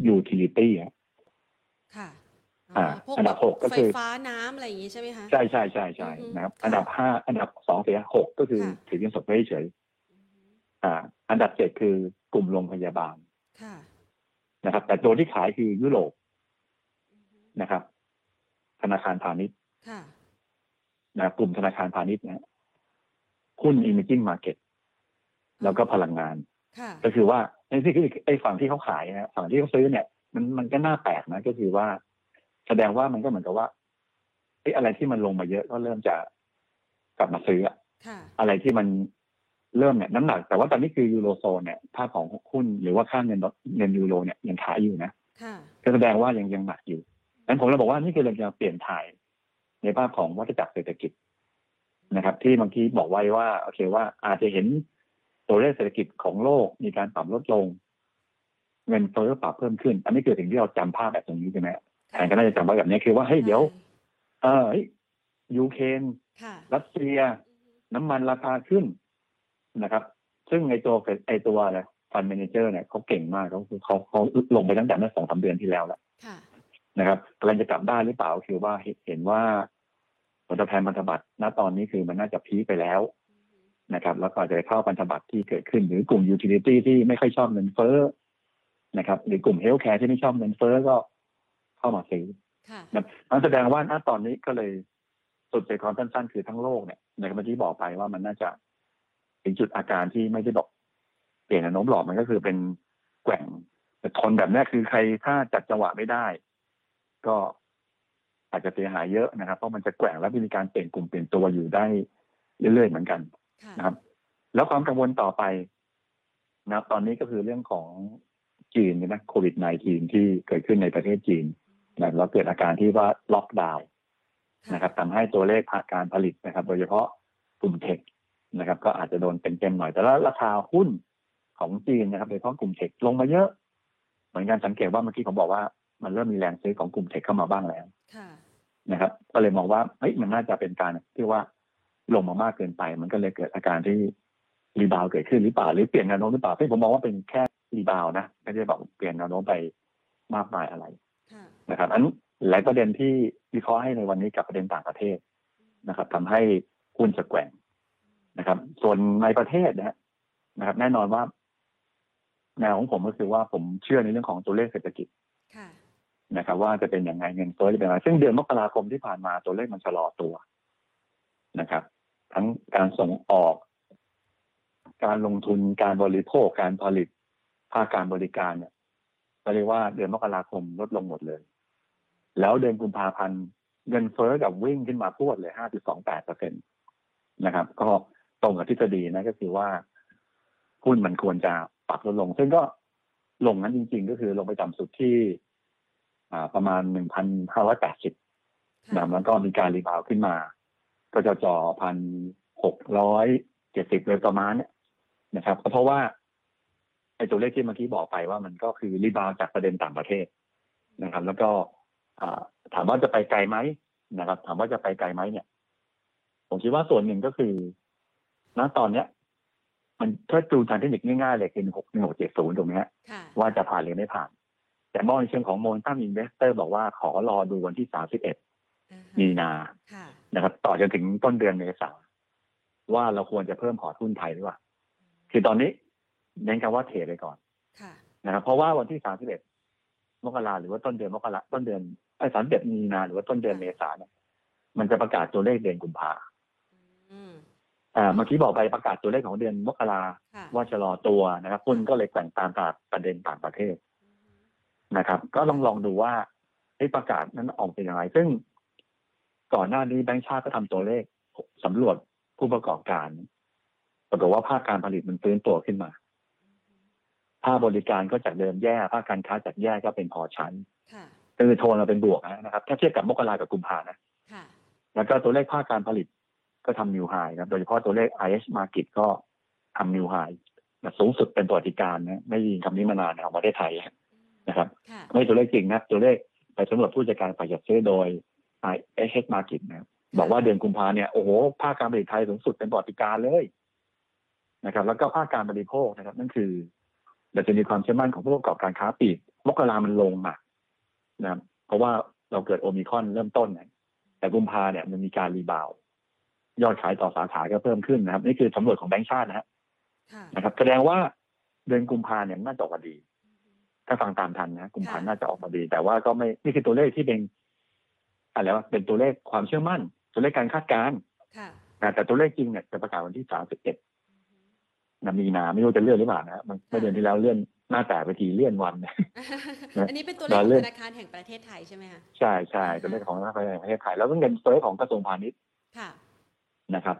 ยูทิลิตี้ค่ะอันดับหกก็คือไฟฟ้าน้ำอะไรอย่างนี้ใช่ไหมคะใช่ใช่ใช่ใช่นะครับอันดับห้าอันดับสองเสียหกก็คือถือเงินสดไว้เฉยอ่าอันดับเจ็ดคือกลุ่มโรงพยาบาลค่ะนะครับแต่ตัวที่ขายคือยุโรปนะครับธนาคารพาณิชย์นะกลุ่มธนาคารพาณิชย์นะหุ้น emerging market แล้วก็พลังงานก็คือว่าไอ้ที่ไอ้ฝั่งที่เขาขายนะฝั่งที่เขาซื้อเนี่ยมันมันก็น่าแปลกนะก็คือว่าแสดงว่ามันก็เหมือนกับว่าไอ้อะไรที่มันลงมาเยอะก็เริ่มจะกลับมาซื้ออะไรที่มันเริ่มเนี่ยน้ำหนักแต่ว่าตอนนี้คือยูโรโซนเนี่ยภาพของหุ้นหรือว่าค่าเงินเงินยูโรเนี่ยยังขายอยู่นะก็แสดงว่ายังยังหนักอยู่งั้นผมเราบอกว่านี่คือเราจะเปลี่ยนถ่ายในภาพของวัฏจักรเศรษฐกิจนะครับที่บางทีบอกไว้ว่าโอเคว่าอาจจะเห็นตัวเลขเศรษฐกิจของโลกมีการปรับลดลงเงินเฟ้อปรับเพิ่มขึ้นอันนี้คือสิ่งที่เราจำภาพแบบตรงนี้ใช่ไหมแทนก็น่าจะจำไว้แบบนี้คือว่าเฮ้ยเดี๋ยวเออยูเครนรัสเซียน้ำมันราคาขึ้นนะครับซึ่งไอตัวไอตัวนะฟันเมเนเจอร์เนี่ยเขาเก่งมากเขาเขาเขาลงไปตั้งแต่เมื่อสองสามเดือนที่แล้วแล้วนะครับเราจะกลับได้หรือเปล่าคือว่าเห็นว่าผลตอบแทนพันธบัตรณตอนนี้คือมันน่าจะพีคไปแล้วนะครับแล้วก็จะเข้าพันธบัตรที่เกิดขึ้นหรือกลุ่มยูทิลิตี้ที่ไม่ค่อยชอบเงินเฟ้อนะครับหรือกลุ่มเฮลท์แคร์ที่ไม่ชอบเงินเฟ้อก็เข้ามาซื้อนั่นแสดงว่าณตอนนี้ก็เลยสุดใจความสั้นๆคือทั้งโลกเนี่ยในเมื่อกี้บอกไปว่ามันน่าจะถึงจุดอาการที่ไม่ได้บอกเปลี่ยนโน้มหลอกมันก็คือเป็นแกว่งแต่ทนแบบนี้คือใครถ้าจัดจังหวะไม่ได้ก็อาจจะเสียหายเยอะนะครับเพราะมันจะแกว่งและมีการเปลี่ยนกลุ่มเปลี่ยนตัวอยู่ได้เรื่อยๆเหมือนกันนะครับแล้วความกังวลต่อไปนะครับตอนนี้ก็คือเรื่องของจีนนะโควิด สิบเก้า ที่เกิดขึ้นในประเทศจีนแล้วเกิดอาการที่ว่าล็อกดาวน์นะครับทำให้ตัวเลขการผลิตนะครับโดยเฉพาะกลุ่มเทคนะครับก็อาจจะโดนเป็นเต็มหน่อยแต่ละราคาหุ้นของจีนนะครับโดยเฉพาะกลุ่มเทคลงมาเยอะเหมือนกันสังเกตว่าเมื่อกี้ผมบอกว่ามันเริ่มมีแรงซื้อของกลุ่มเทคเข้ามาบ้างแล้วนะครับก็เลยมองว่าเฮ้ยมันน่าจะเป็นการที่ว่าลงมามากเกินไปมันก็เลยเกิดอาการที่รีบาวเกิดขึ้นหรือเปล่าหรือเปลี่ยนแนวโน้มหรือเปล่าซึ่งผมมองว่าเป็นแค่รีบาวนะไม่ได้บอกเปลี่ยนแนวโน้มไปมากมายอะไรนะครับอันหลายประเด็นที่วิเคราะห์ให้ในวันนี้กับประเด็นต่างประเทศนะครับทำให้หุ้นจะแกว่งนะครับส่วนในประเทศนะนะครับแน่นอนว่าแนวของผมก็คือว่าผมเชื่อในเรื่องของตัวเลขเศรษฐกิจนะครับว่าจะเป็นอย่างไรเงินเฟ้อจะเป็นอย่างไรซึ่งเดือนมกราคมที่ผ่านมาตัวเลขมันชะลอตัวนะครับทั้งการส่งออกการลงทุนการบริโภคการผลิตภาคการบริการเนี่ยก็เรียกว่าเดือนมกราคมลดลงหมดเลยแล้วเดือนกุมภาพันธ์เงินเฟ้อกับวิ่งขึ้นมาพรวดเลย ห้าจุดสองแปดเปอร์เซ็นต์ นะครับก็ตรงกับทฤษฎีนะก็คือว่าหุ้นมันควรจะปรับลดลงซึ่งก็ลงนั้นจริงๆก็คือลงไปต่ำสุดที่ประมาณ หนึ่งพันห้าร้อยแปดสิบ นะแล้วก็มีการรีบาวขึ้นมาก็จะจ่อ หนึ่งพันหกร้อยเจ็ดสิบ โดยประมาณนะครับเพราะว่าไอ้ตัวเลขที่เมื่อกี้บอกไปว่ามันก็คือรีบาวจากประเด็นต่างประเทศนะครับแล้วก็ ถามว่าจะไปไกลไหมนะครับถามว่าจะไปไกลไหมเนี่ยผมคิดว่าส่วนหนึ่งก็คือณตอนเนี้ยมันถ้าดูทางเทคนิคง่ายๆเลยคือหนึ่งหกเจ็ดศูนย์ตรงนี้ว่าจะผ่านหรือไม่ผ่านแต่มองในเชิงของโมเมนตัมอินเวสเตอร์บอกว่าขอรอดูวันที่สามสิบเอ็ดมีนานะครับต่อจนถึงต้นเดือนเมษาว่าเราควรจะเพิ่มพอร์ตหุ้นไทยหรือเปล่าคือตอนนี้เน้นคำว่าเทรดไปก่อนนะครับเพราะว่าวันที่สามสิบเอ็ดมกราหรือว่าต้นเดือนมกราต้นเดือนไอ้สามสิบเอ็ดมีนาหรือว่าต้นเดือนเมษาเนี่ยมันจะประกาศตัวเลขเดือนกุมภาอ่าเมื่อกี้บอกไปประกาศตัวเลขของเดือนมกราว่าชะลอตัวนะครับหุ้นก็เลยแกว่งตามตลาดประเด็นต่างประเทศนะครับก็ลองลองดูว่าไอ้ประกาศนั้นออกเป็นยังไงซึ่งก่อนหน้านี้แบงก์ชาติก็ทำตัวเลขสำรวจผู้ประกอบการปรากฏว่าภาคการผลิตมันฟื้นตัวขึ้นมาภาคบริการก็จากเดิมแย่ภาคการค้าจากแย่ก็เป็นพอชั้นคือโทนเราเป็นบวกนะครับถ้าเทียบกับมกรากับกุมภานะแล้วก็ตัวเลขภาคการผลิตก็ทำนิวไฮนะโดยเฉพาะตัวเลข ไอ เอส Market ก็ทำนิวไฮสูงสุดเป็นประวัติการณ์นะไม่ยินคำนี้มานานของประเทศไทยนะครับไม่ตัวเลขจริงนะตัวเลขไปสำรวจผู้จัดการฝ่ายจัดซื้อโดย ไอ เอส Market นะบอกว่าเดือนกุมภาเนี่ยโอ้โหภาคการผลิตไทยสูงสุดเป็นประวัติการณ์เลยนะครับแล้วก็ภาคการบริโภคนะครับนั่นคือดัชนีความเชื่อมั่นของผู้ประกอบการค้าปลีกมกรามันลงมานะเพราะว่าเราเกิดโอมิครอนเริ่มต้นนะแต่กุมภาเนี่ยมันมีการรีบาว์ยอดขายต่อสาขาก็เพิ่มขึ้นนะครับนี่คือสำรวจของแบงก์ชาตินะฮะนะครับแสดงว่าเดือนกุมภาเนี่ยน่าจะออกมาดีถ้าฟังตามทันนะกุมภาน่าจะออกมาดีแต่ว่าก็ไม่นี่คือตัวเลขที่เป็นอะไรวะเป็นตัวเลขความเชื่อมั่นตัวเลขการคาดการณ์แต่ตัวเลขจริงเนี่ยจะประกาศวันที่สามสิบเอ็ดมีนาไม่รู้จะเลื่อนหรือเปล่านะมันเมื่อเดือนที่แล้วเลื่อนหน้าแต่ไปทีเลื่อนวันอันนี้เป็นตัวเลขของธนาคารแห่งประเทศไทยใช่ไหมคะใช่ใช่ตัวเลขของธนาคารแห่งประเทศไทยแล้วก็เงินเฟ้อของกระทรวงพาณิชย์นะครับ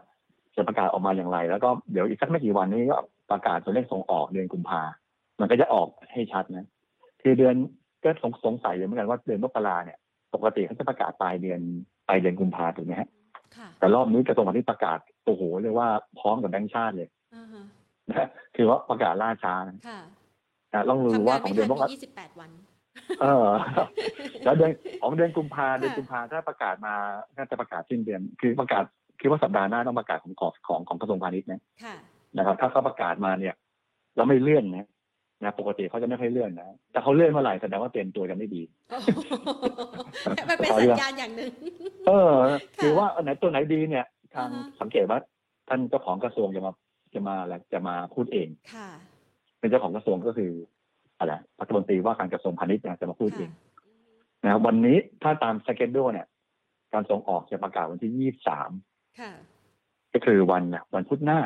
จะประกาศออกมาอย่างไรแล้วก็เดี๋ยวอีกสักไม่กี่วันนี้ก็ประกาศตัวเลขส่งออกเดือนกุมภามันก็จะออกให้ชัดนะคือเดือนก็สงสัยเหมือนกันว่าเดือนมกราเนี่ยปกติเขาจะประกาศปลายเดือนปลายเดือนกุมภาถูกไหมฮะแต่รอบนี้กระทรวงพาณิชย์ประกาศโอ้โหเรียกว่าพร้อมกับแบงก์ชาติเลยนะคือว่าประกาศล่าช้านะต้องรู้ว่าของเดือนมกรายี่สิบแปดวันเออแล้วเดือนของเดือนกุมภาเดือนกุมภาถ้าประกาศมาน่าจะประกาศสิ้นเดือนคือประกาศคิดว่าสัปดาห์หน้าต้องประกาศของของของกระทรวงพาณิชย์นะนะครับถ้าเขาประกาศมาเนี่ยแล้วไม่เลื่อนนะนะปกติเขาจะไม่ค่อยเลื่อนนะแต่เขาเลื่อนเมื่อไหร่แสดงว่าเตรียมตัวกันไม่ดีมันเป็นสัญญาณอย่างหนึ่งเออคือว่าอันไหนตัวไหนดีเนี่ยทางสังเกตว่าท่านเจ้าของกระทรวงจะมาจะมาอะไรจะมาพูดเองเป็นเจ้าของกระทรวงก็คืออะไรรัฐมนตรีว่าการกระทรวงพาณิชย์จะมาพูดเองนะครับวันนี้ถ้าตามสเกจดูเนี่ยการส่งออกจะประกาศวันที่ยี่สิบสามก็คือวันวันพุธหน้า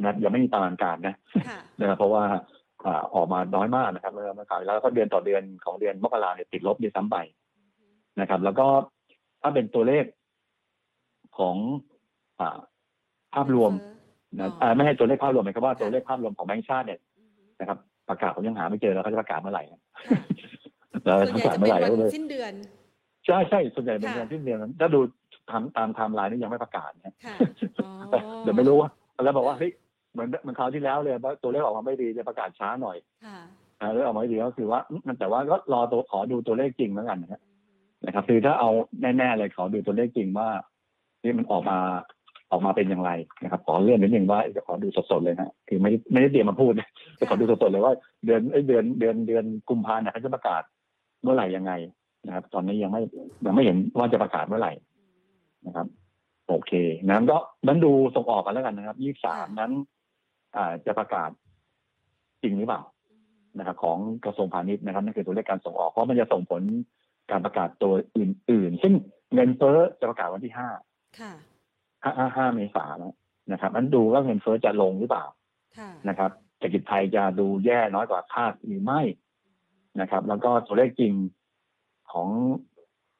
นะยังไม่มีตารางการนะนะเพราะว่าออกมาน้อยมากนะครับเมื่อข่าวแล้วก็เดือนต่อเดือนของเดือนมกราเนี่ยติดลบด้วยซ้ำไปนะครับแล้วก็ถ้าเป็นตัวเลขของภาพรวมนะไม่ให้ตัวเลขภาพรวมหมายความว่าตัวเลขภาพรวมของแบงก์ชาติเนี่ยนะครับประกาศผมยังหาไม่เจอแล้วเขาจะประกาศเมื่อไหร่แล้วประกาศเมื่อไหร่ก็เลยสิ้นเดือนใช่ใช่ส่วนใหญ่เป็นเดือนสิ้นเดือนถ้าดูทำตามไทม์ไลน์นี่ยังไม่ประกาศนะเดี๋ยวไม่รู้ว่าแล้วบอกว่าเฮ้ยเหมือนเหมือนคราวที่แล้วเลยว่าตัวเลขออกมาไม่ดีจะประกาศช้าหน่อยค่ะแล้วออกมาไม่ดีก็คือว่าแต่ว่าก็รอตัวขอดูตัวเลขจริงแล้วกันนะครับคือถ้าเอาแน่ๆเลยขอดูตัวเลขจริงว่าที่มันออกมาออกมาเป็นอย่างไรนะครับขอเลื่อนนิดนึงว่าจะขอดูสดๆเลยนะคือไม่ไม่ได้เตรียมมาพูดจะขอดูสดๆเลยว่าเดือนเดือนเดือนเดือนกุมภาพันธ์จะประกาศเมื่อไหร่ยังไงนะครับตอนนี้ยังไม่ยังไม่เห็นว่าจะประกาศเมื่อไหร่นะครับโอเคงั้นก็งั้นดูส่งออกกันแล้วกันนะครับยี่สิบสามนั้นจะประกาศจริงหรือเปล่านะครับของกระทรวงพาณิชย์นะครับนั่นคือตัวเลขการส่งออกเพราะมันจะส่งผลการประกาศตัวอื่นๆซึ่งเงินเฟ้อจะประกาศวันที่ห้าห้าห้าเมษายนนะครับงั้นดูว่าเงินเฟ้อจะลงหรือเปล่านะครับเศรษฐกิจไทยจะดูแย่น้อยกว่าคาดหรือไม่นะครับแล้วก็ตัวเลขจริงของ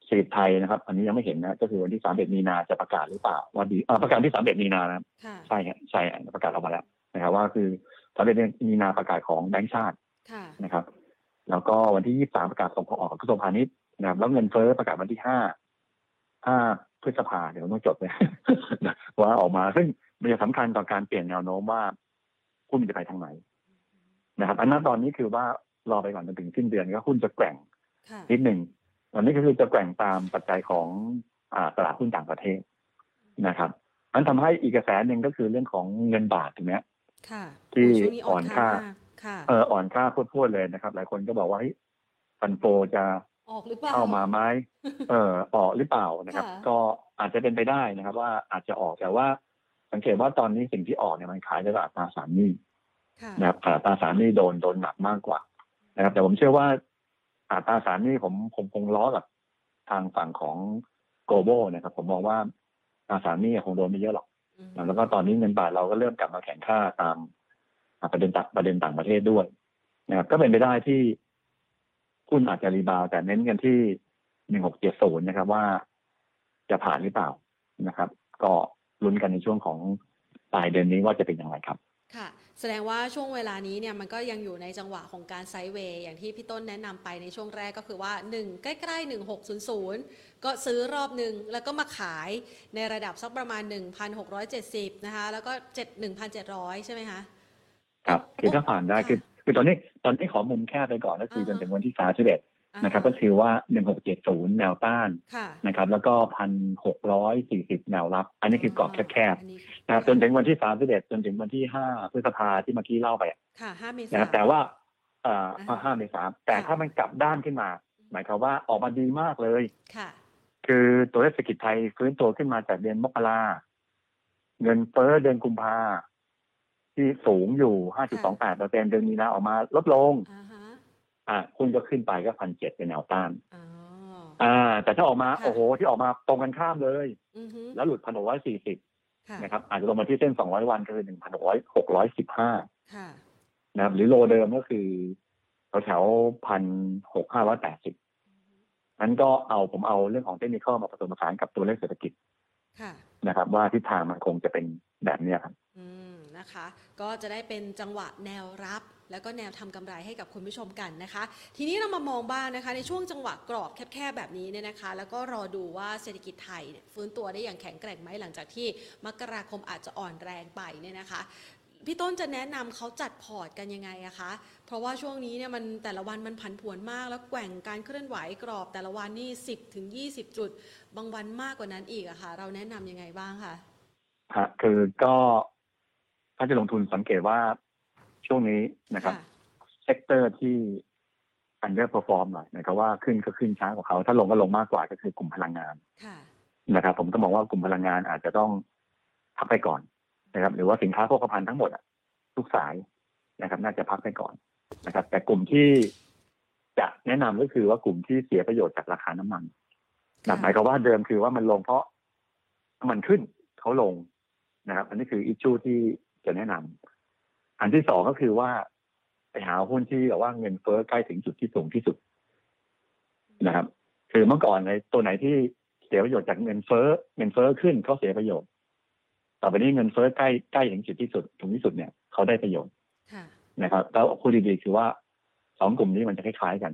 เศรษฐกิจไทยนะครับอันนี้ยังไม่เห็นนะก็คือวันที่สามสิบเอ็ดมีนาจะประกาศหรือเปล่าว่าดีประกาศที่สามสิบเอ็ดมีนานะใช่ใช่ประกาศออกมาแล้วนะครับว่าคือสามสิบเอ็ดมีนาประกาศของแบงก์ชาตินะครับแล้วก็วันที่ยี่สิบสามประกาศส่งออกกระทรวงพาณิชย์นะครับแล้วเงินเฟ้อประกาศวันที่ห้าพฤษภาคมเดี๋ยวต้องจดเลยว่าออกมาซึ่งมันจะสำคัญต่อการเปลี่ยนแนวโน้มว่าหุ้นจะไปทางไหนนะครับอันนั้นตอนนี้คือว่ารอไปก่อนจนถึงสิ้นเดือนก็หุ้นจะแกว่งนิดนึง อันนี้ก็คือจะแกว่งตามปัจจัยของตลาดหุ้นต่างประเทศนะครับอันทำให้อีกกระแสหนึ่งก็คือเรื่องของเงินบาทถูกไหมที่อ่อนค่าเอออ่อนค่าโคตรๆเลยนะครับหลายคนก็บอกว่าฟันโฟจะเข้ามาไหมเออออกหรือเปล่านะครับก็อาจจะเป็นไปได้นะครับว่าอาจจะออกแต่ว่าสังเกตว่าตอนนี้สิ่งที่ออกเนี่ยมันขายในตลาดตราสารหนี้นะครับตราสารหนี้โดนโดนหนักมากกว่านะครับแต่ผมเชื่อว่าตราสารหนี้ผมผมคงล้อกับทางฝั่งของโกลบอลนะครับผมมองว่าตราสารหนี้คงโดนไม่เยอะหรอกแล้วก็ตอนนี้เงินบาทเราก็เริ่มกลับมาแข็งค่าตามประเด็นต่างประเด็นต่างประเทศด้วยนะครับก็เป็นไปได้ที่หุ้นอาจจะรีบาวแต่เน้นกันที่หนึ่งหกเจ็ดศูนย์นะครับว่าจะผ่านหรือเปล่านะครับก็ลุ้นกันในช่วงของปลายเดือนนี้ว่าจะเป็นอย่างไรครับค่ะแสดงว่าช่วงเวลานี้เนี่ยมันก็ยังอยู่ในจังหวะของการไซด์เวย์อย่างที่พี่ต้นแนะนำไปในช่วงแรกก็คือว่าหนึ่งใกล้ๆหนึ่งพันหกร้อยก็ซื้อรอบหนึ่งแล้วก็มาขายในระดับสักประมาณ หนึ่งพันหกร้อยเจ็ดสิบ นะคะแล้วก็เจ็ดหนึ่งพันเจ็ดร้อยใช่ไหมคะครับคือถ้าผ่านได้คือคือตอนนี้ตอนนี้ขอมุมแคบไปก่อนก็คือจนถึงวันที่สามสิบเอ็ดนะครับก็คือว่าหนึ่งพันหกร้อยเจ็ดสิบแนวต้านนะครับแล้วก็หนึ่งพันหกร้อยสี่สิบแนวรับอันนี้คือกรอบแคบๆนะครับจนถึงวันที่สามสิบเอ็ดจนถึงวันที่ห้าพฤษภาที่เมื่อกี้เล่าไปค่ะห้าเมษายนนะครับแต่ว่าเอ่อห้าเมษายนแต่ถ้ามันกลับด้านขึ้นมาหมายความว่าออกมาดีมากเลยค่ะคือตัวเลขเศรษฐกิจไทยฟื้นตัวขึ้นมาจากเดือนมกราคมเงินเฟ้อเดือนกุมภาที่สูงอยู่ ห้าจุดสองแปด เปอร์เซ็นต์เดือนมีนาออกมาลดลงอ่าคุณก็ขึ้นไปก็ หนึ่งพันเจ็ดร้อย เป็นแนวต้านอ่าแต่ถ้าออกมาโอ้โหที่ออกมาตรงกันข้ามเลยแล้วหลุด หนึ่งพันหกร้อยสี่สิบ นะครับอาจจะลงมาที่เส้นสองร้อยวันก็คือ หนึ่งพันหกร้อยสิบห้า นะครับหรือโลเดิมก็คือแถวหนึ่งพันหกร้อยแปดสิบ นั้นก็เอาผมเอาเรื่องของเทคนิคมาผสมผสานกับตัวเลขเศรษฐกิจนะครับว่าทิศทางมันคงจะเป็นแบบนี้ครับนะคะก็จะได้เป็นจังหวะแนวรับแล้วก็แนวทำกำไรให้กับคุณผู้ชมกันนะคะทีนี้เรามามองบ้างนะคะในช่วงจังหวะกรอบแคบๆแบบนี้เนี่ยนะคะแล้วก็รอดูว่าเศรษฐกิจไทยฟื้นตัวได้อย่างแข็งแกร่งไหมหลังจากที่มกราคมอาจจะอ่อนแรงไปเนี่ยนะคะพี่ต้นจะแนะนำเขาจัดพอร์ตกันยังไงอะคะเพราะว่าช่วงนี้เนี่ยมันแต่ละวันมันผันผวนมากแล้วแกว่งการเคลื่อนไหวกรอบแต่ละวันนี่สิบถึงยี่สิบจุดบางวันมากกว่านั้นอีกอะค่ะเราแนะนำยังไงบ้างคะค่ะคือก็ถ้าจะลงทุนสังเกตว่าช่วงนี้นะครับเซกเตอร์ที่อันเดอร์เพอร์ฟอร์มหน่อยนะครับว่าขึ้นก็ขึ้นช้ากว่าเขาถ้าลงก็ลงมากกว่าก็คือกลุ่มพลังงานนะครับผมก็มองว่ากลุ่มพลังงานอาจจะต้องพักไปก่อนนะครับหรือว่าสินค้าโภคภัณฑ์ทั้งหมดอ่ะทุกสายนะครับน่าจะพักไปก่อนนะครับแต่กลุ่มที่จะแนะนำก็คือว่ากลุ่มที่เสียประโยชน์จากราคาน้ำมันหมายความว่าเดิมคือว่ามันลงเพราะมันขึ้นเขาลงนะครับอันนี้คืออิชชูที่จะแนะนำอันที่สองก็คือว่าไปหาหุ้นที่แบบว่าเงินเฟ้อใกล้ถึงจุดที่สูงที่สุดนะครับคือเมื่อก่อนในตัวไหนที่เสียประโยชน์จากเงินเฟ้อเงินเฟ้อขึ้นเขาเสียประโยชน์ต่อไปนี้เงินเฟ้อใกล้ใกล้ถึงจุดที่สุดถึงที่สุดเนี่ยเขาได้ประโยชน์นะครับแล้วคู่ดีๆคือว่าสองกลุ่มนี้มันจะคล้ายๆกัน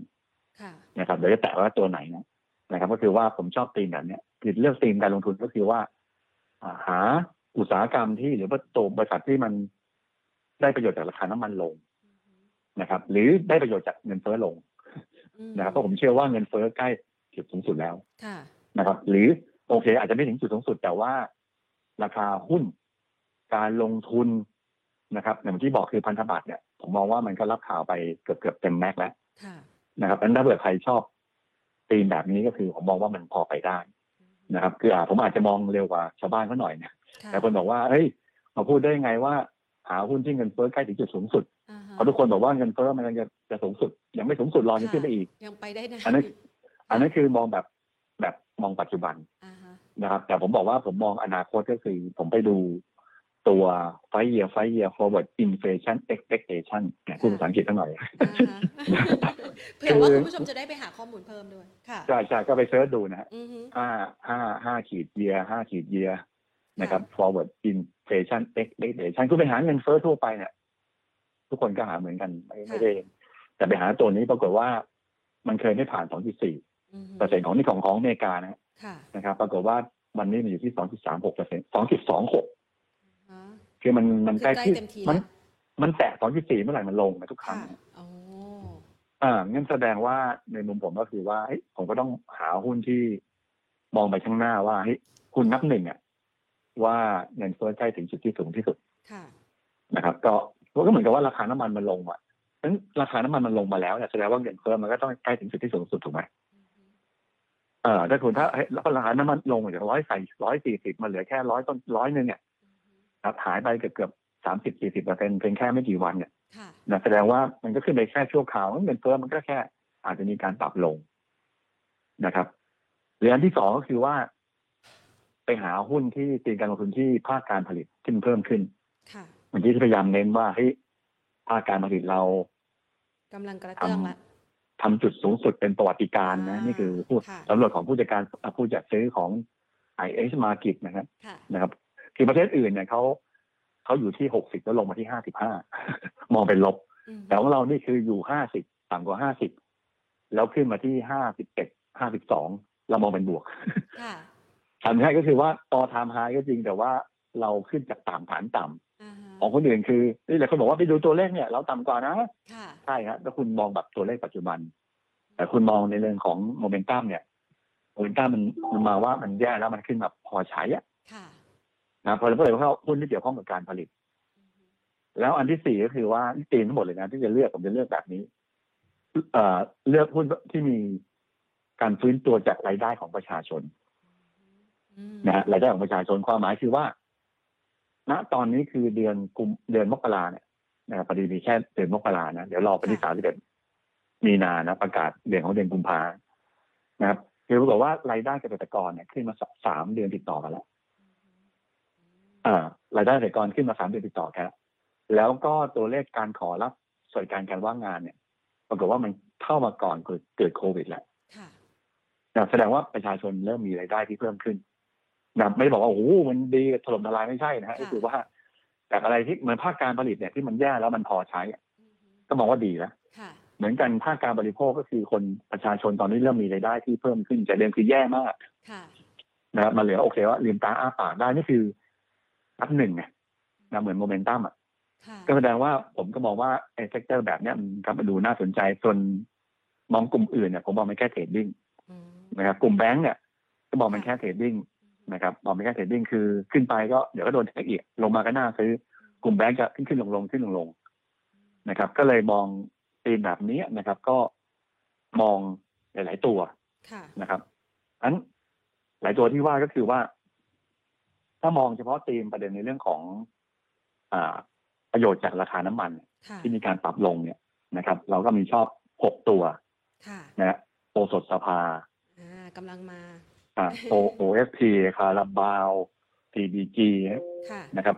นะครับเดี๋ยวจะแตะว่าตัวไหนนะนะครับก็คือว่าผมชอบธีมแบบนี้คือเลือกธีมการลงทุนก็คือว่าหาอุตสาหกรรมที่หรือว่าตัวบริษัทที่มันได้ประโยชน์จากราคาน้ำมันลงนะครับหรือได้ประโยชน์จากเงินเฟ้อลงนะครับเพราะผมเชื่อว่าเงินเฟ้อใกล้จุดสูงสุดแล้วนะครับหรือโอเคอาจจะไม่ถึงจุดสูงสุดแต่ว่าราคาหุ้นการลงทุนนะครับอย่างที่บอกคือพันธบัตรเนี่ยผมมองว่ามันก็รับข่าวไปเกือบเกือบเต็มแม็กแล้วนะครับอันถ้าเกิดใครชอบธีมแบบนี้ก็คือผมมองว่ามันพอไปได้นะครับคือผมอาจจะมองเร็วกว่าชาวบ้านเขาหน่อยนะแต่คนบอกว่าเฮ้ยมาพูดได้ยังไงว่าหาหุ้นที่เงินเฟ้อใกล้ถึงจุดสูงสุดเพราะทุกคนบอกว่าเงินเฟ้อมันจะจะสูงสุดยังไม่สูงสุดรอยังขึ้นไปอีกยังไปได้นะอันนั้นอันนั้นคือมองแบบแบบมองปัจจุบันนะครับแต่ผมบอกว่าผมมองอนาคตก็คือผมไปดูตัว five year five year forward inflation expectation เนี่ยพูดภาษาอังกฤษสักหน่อยเผื่อว่าคุณผู้ชมจะได้ไปหาข้อมูลเพิ่มด้วยค่ะใช่ใช่ก็ไปเสิร์ชดูนะฮะห้าห้าห้าขีดเยียร์ห้าขีดเยียร์นะครับ forward inflation expectation คุณไปหาเงินเฟ้อทั่วไปเนี่ยทุกคนก็หาเหมือนกันไม่ได้แต่ไปหาตัวนี้ปรากฏว่ามันเคยไม่ผ่าน สองจุดสี่ เปอร์เซ็นต์ของนี่ของของอเมริกานะนะครับปรากฏว่าวันนี้มันอยู่ที่ สองจุดสามหก เปอร์เซ็นต์ สองจุดสองหก คือมันมันใกล้ที่มันมันแตะ สองจุดสี่ เมื่อไหร่มันลงนะทุกครั้ง อ่างั้นแสดงว่าในมุมผมก็คือว่าผมก็ต้องหาหุ้นที่มองไปข้างหน้าว่าเฮ้ยหุ้นนับหนึ่งอ่ะว่าเงินเฟ้อใกล้ถึงจุดที่สูงที่สุดนะครับก็ก็เหมือนกับว่าราคาน้ำมันมันลงอ่ะงั้นราคาน้ำมันมันลงมาแล้วเนี่ยแสดงว่าเงินเฟ้อมันก็ต้องใกล้ถึงจุดที่สูงสุดถูกไหมเออถ้าคุณถ้าราคาน้ำมันลงจากร้อยใส่ร้อยสี่สิบมันเหลือแค่ร้อยต้นร้อยหนึ่งเนี่ยหายไปเกือบเกือบสามสิบสี่สิบเปอร์เซ็นต์เพียงแค่ไม่กี่วันเนี่ยแสดงว่ามันก็ขึ้นไปแค่ชั่วคราวเงินเฟ้อมันก็แค่อาจจะมีการปรับลงนะครับเรื่องที่สองก็คือว่าไปหาหุ้นที่ตีการลงทุนที่ภาคการผลิตที่มันเพิ่มขึ้นเมื่อกี้ที่พยายามเน้นว่าเฮ้ยภาคการผลิตเรากำลังกระเตื้องละทำจุดสูงสุดเป็นประวัติการนะนี่คือผู้สำรวจของผู้จัดการผู้จัดซื้อของ ไอ เอช Market นะครับนะครับคือประเทศอื่นเนี่ยเขาเขาอยู่ที่หกสิบแล้วลงมาที่ห้าสิบห้ามองเป็นลบแต่ของเรานี่คืออยู่ห้าสิบต่ำกว่าห้าสิบแล้วขึ้นมาที่ห้าสิบเอ็ด ห้าสิบสองเรามองเป็นบวกทำใช่ก็คือว่าต่อไทม์ไฮก็จริงแต่ว่าเราขึ้นจากต่ำฐานต่ำของคนอื่นคือนี่แหละคนบอกว่าไปดูตัวเลขเนี่ยเราต่ำกว่านะใช่ครับแล้วคุณมองแบบตัวเลขปัจจุบันแต่คุณมองในเรื่องของโมเมนตัมเนี่ยโมเมนตัมมันมันมาว่ามันแย่แล้วมันขึ้นแบบพอใช้อ่ะนะพอเพราะอะไรเพราะหุ้นที่เกี่ยวข้องกับการผลิตแล้วอันที่สี่ก็คือว่าตีนทั้งหมดเลยนะที่จะเลือกผมจะเลือกแบบนี้เอ่อเลือกหุ้นที่มีการฟื้นตัวจากรายได้ของประชาชนนะฮะรายได้ของประชาชนความหมายคือว่าณตอนนี้คือเดือนกุมเดือนมกราเนี่ยนะพอดีมีแค่เดือนมกรานะเดี๋ยวรอไปที่สามสิบเอ็ดมีนานะประกาศเดือนของเดือนกุมภานะครับคือปรากฏว่ารายได้เกษตรกรเนี่ยขึ้นมาสามเดือนติดต่อกันแล้วอ่ารายได้เกษตรกรขึ้นมาสามเดือนติดต่อกันแล้วก็ตัวเลขการขอรับสวัสดิการการว่างงานเนี่ยปรากฏว่ามันเข้ามาก่อนเกิดโควิดแหละแสดงว่าประชาชนเริ่มมีรายได้ที่เพิ่มขึ้นนะไม่ได้บอกว่าโอ้โหมันดีถล่มทลายไม่ใช่นะฮะก็คือว่าแต่อะไรที่เหมือนภาคการผลิตเนี่ยที่มันแย่แล้วมันพอใช้ก็มองว่าดีแล้วเหมือนกันภาคการบริโภคก็คือคนประชาชนตอนนี้เริ่มมีรายได้ที่เพิ่มขึ้นจากเดิมคือแย่มากนะมาเหลือโอเคว่าลืมตาอ้าปากได้นี่คืออันหนึ่งไงนะเหมือนโมเมนตัมอ่ะก็แสดงว่าผมก็มองว่าไอ้เซกเตอร์แบบเนี้ยมันกลับมาดูน่าสนใจส่วนมองกลุ่มอื่นเนี่ยผมมองมันแค่เทรดดิ้งนะครับกลุ่มแบงก์เนี่ยก็มองมันแค่เทรดดิ้งนะครับมองมันแค่เทรดดิ้งคือขึ้นไปก็เดี๋ยวก็โดนเทคอีกลงมาก็น่าซื้อกลุ่มแบงก์จะขึ้นขึ้นลงลงขึ้นลงลงนะครับก็เลยมองตีนแบบนี้นะครับก็มองหลายๆตัวนะครับอันหลายตัวที่ว่าก็คือว่าถ้ามองเฉพาะธีมประเด็นในเรื่องของอประโยชน์จากราคาน้ำมันที่มีการปรับลงเนี่ยนะครับเราก็มีชอบหกตัวนะฮะโอสถสภากำลังมาโอ โอ เอส พี คาราบาว ซี บี จี นะครับ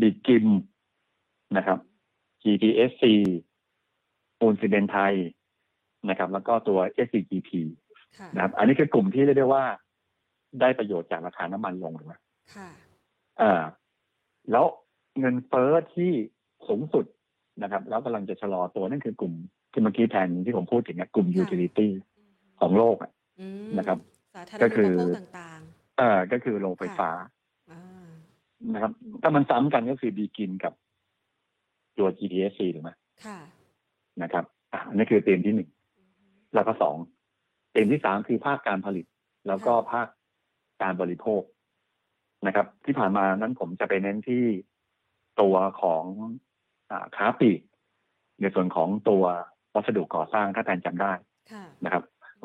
บี จี อาร์ ไอ เอ็ม นะครับ จี ที เอส ซี ปูนซีเมนต์ไทยนะครับแล้วก็ตัว เอส ซี จี พี นะครับอันนี้คือกลุ่มที่เรียกได้ว่าได้ประโยชน์จากราคาน้ำมันลงถูกไหมค่ะอ่าแล้วเงินเฟ้อที่สูงสุดนะครับแล้วกำลังจะชะลอตัวนั่นคือกลุ่มที่เมื่อกี้แทนที่ผมพูดถึงนะกลุ่ม utility ของโลกนะครับก็คือต่างๆอ่าก็คือโรงไฟฟ้านะครับถ้ามันซ้ำกันก็คือบีกินกับตัว จี ที เอส ซี ถูกไหมค่ะนะครับอ่านี่คือธีมที่หนึ่งแล้วก็สองธีมที่สามคือภาคการผลิตแล้วก็ภาคการบริโภคนะครับที่ผ่านมานั้นผมจะไปเน้นที่ตัวของค้าปลีกในส่วนของตัววัสดุก่อสร้างถ้าแทนจำได้นะครับ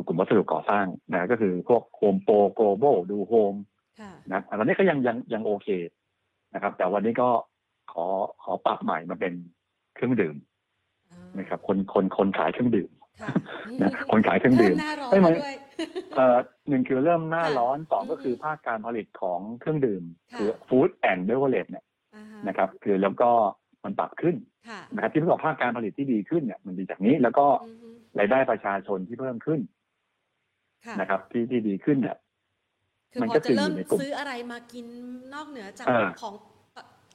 กลุ่มวัสดุก่อสร้างนะก็คือพวกโฮมโปรโกลบอลดูโฮมนะตอนนี้ก็ยังยังยังโอเคนะครับแต่วันนี้ก็ขอขอปรับใหม่มาเป็นเครื่องดื่มนะครับคนคนคนขายเครื่องดื่มนะคนขายเครื่องดื่มไม่ไหมหนึ่งคือเริ่มหน้าร้อนสองก็คือภาคการผลิตของเครื่องดื่มคือฟู้ดแอนด์เบเวอเรจเนี่ยนะครับคือแล้วก็มันปรับขึ้นนะครับที่ประกอบภาคการผลิตที่ดีขึ้นเนี่ยมันดีจากนี้แล้วก็รายได้ประชาชนที่เพิ่มขึ้นนะครับที่ที่ดีขึ้นเนี่ยมันก็จะเริ่มซื้ออะไรมากินนอกเหนือจากของ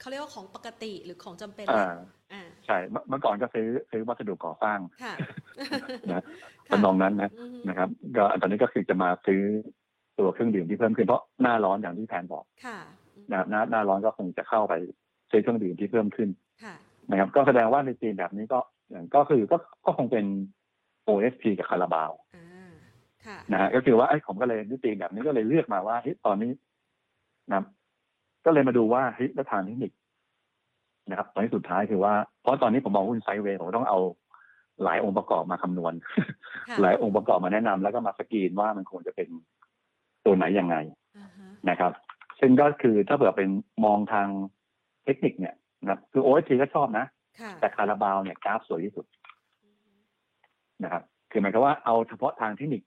เขาเรียกว่าของปกติหรือของจำเป็นอ่าใช่เมื่อก่อนก็ซื้อซื้อวัสดุก่อสร้างนะตอนนั้นนะนะครับก็ตอนนี้ก็คือจะมาซื้อตัวเครื่องดื่มที่เพิ่มขึ้นเพราะหน้าร้อนอย่างที่แพนบอกนะหน้าหน้าร้อนก็คงจะเข้าไปซื้อเครื่องดื่มที่เพิ่มขึ้นนะครับก็แสดงว่าในจีนแบบนี้ก็ก็คือก็ก็คงเป็น โอ เอส พี กับคาราบาวนะฮะก็คือว่าไอ้ผมก็เลยนิติแบบนี้ก็เลยเลือกมาว่าเฮ้ยตอนนี้นะก็เลยมาดูว่าเฮ้ยแล้วทางเทคนิคนะครับตอนนี้สุดท้ายคือว่าเพราะตอนนี้ผมมองหุ้นไซด์เวย์ผมต้องเอาหลายองค์ประกอบมาคำนวณหลายองค์ประกอบมาแนะนำแล้วก็มาสกรีนว่ามันควรจะเป็นตัวไหนยังไงนะครับซึ่งก็คือถ้าเผื่อเป็นมองทางเทคนิคเนี่ยนะคือ โอ เอส พี ก็ชอบนะแต่คาราบาวเนี่ยกราฟสวยที่สุดนะครับคือหมายความว่าเอาเฉพาะทางเทคนิค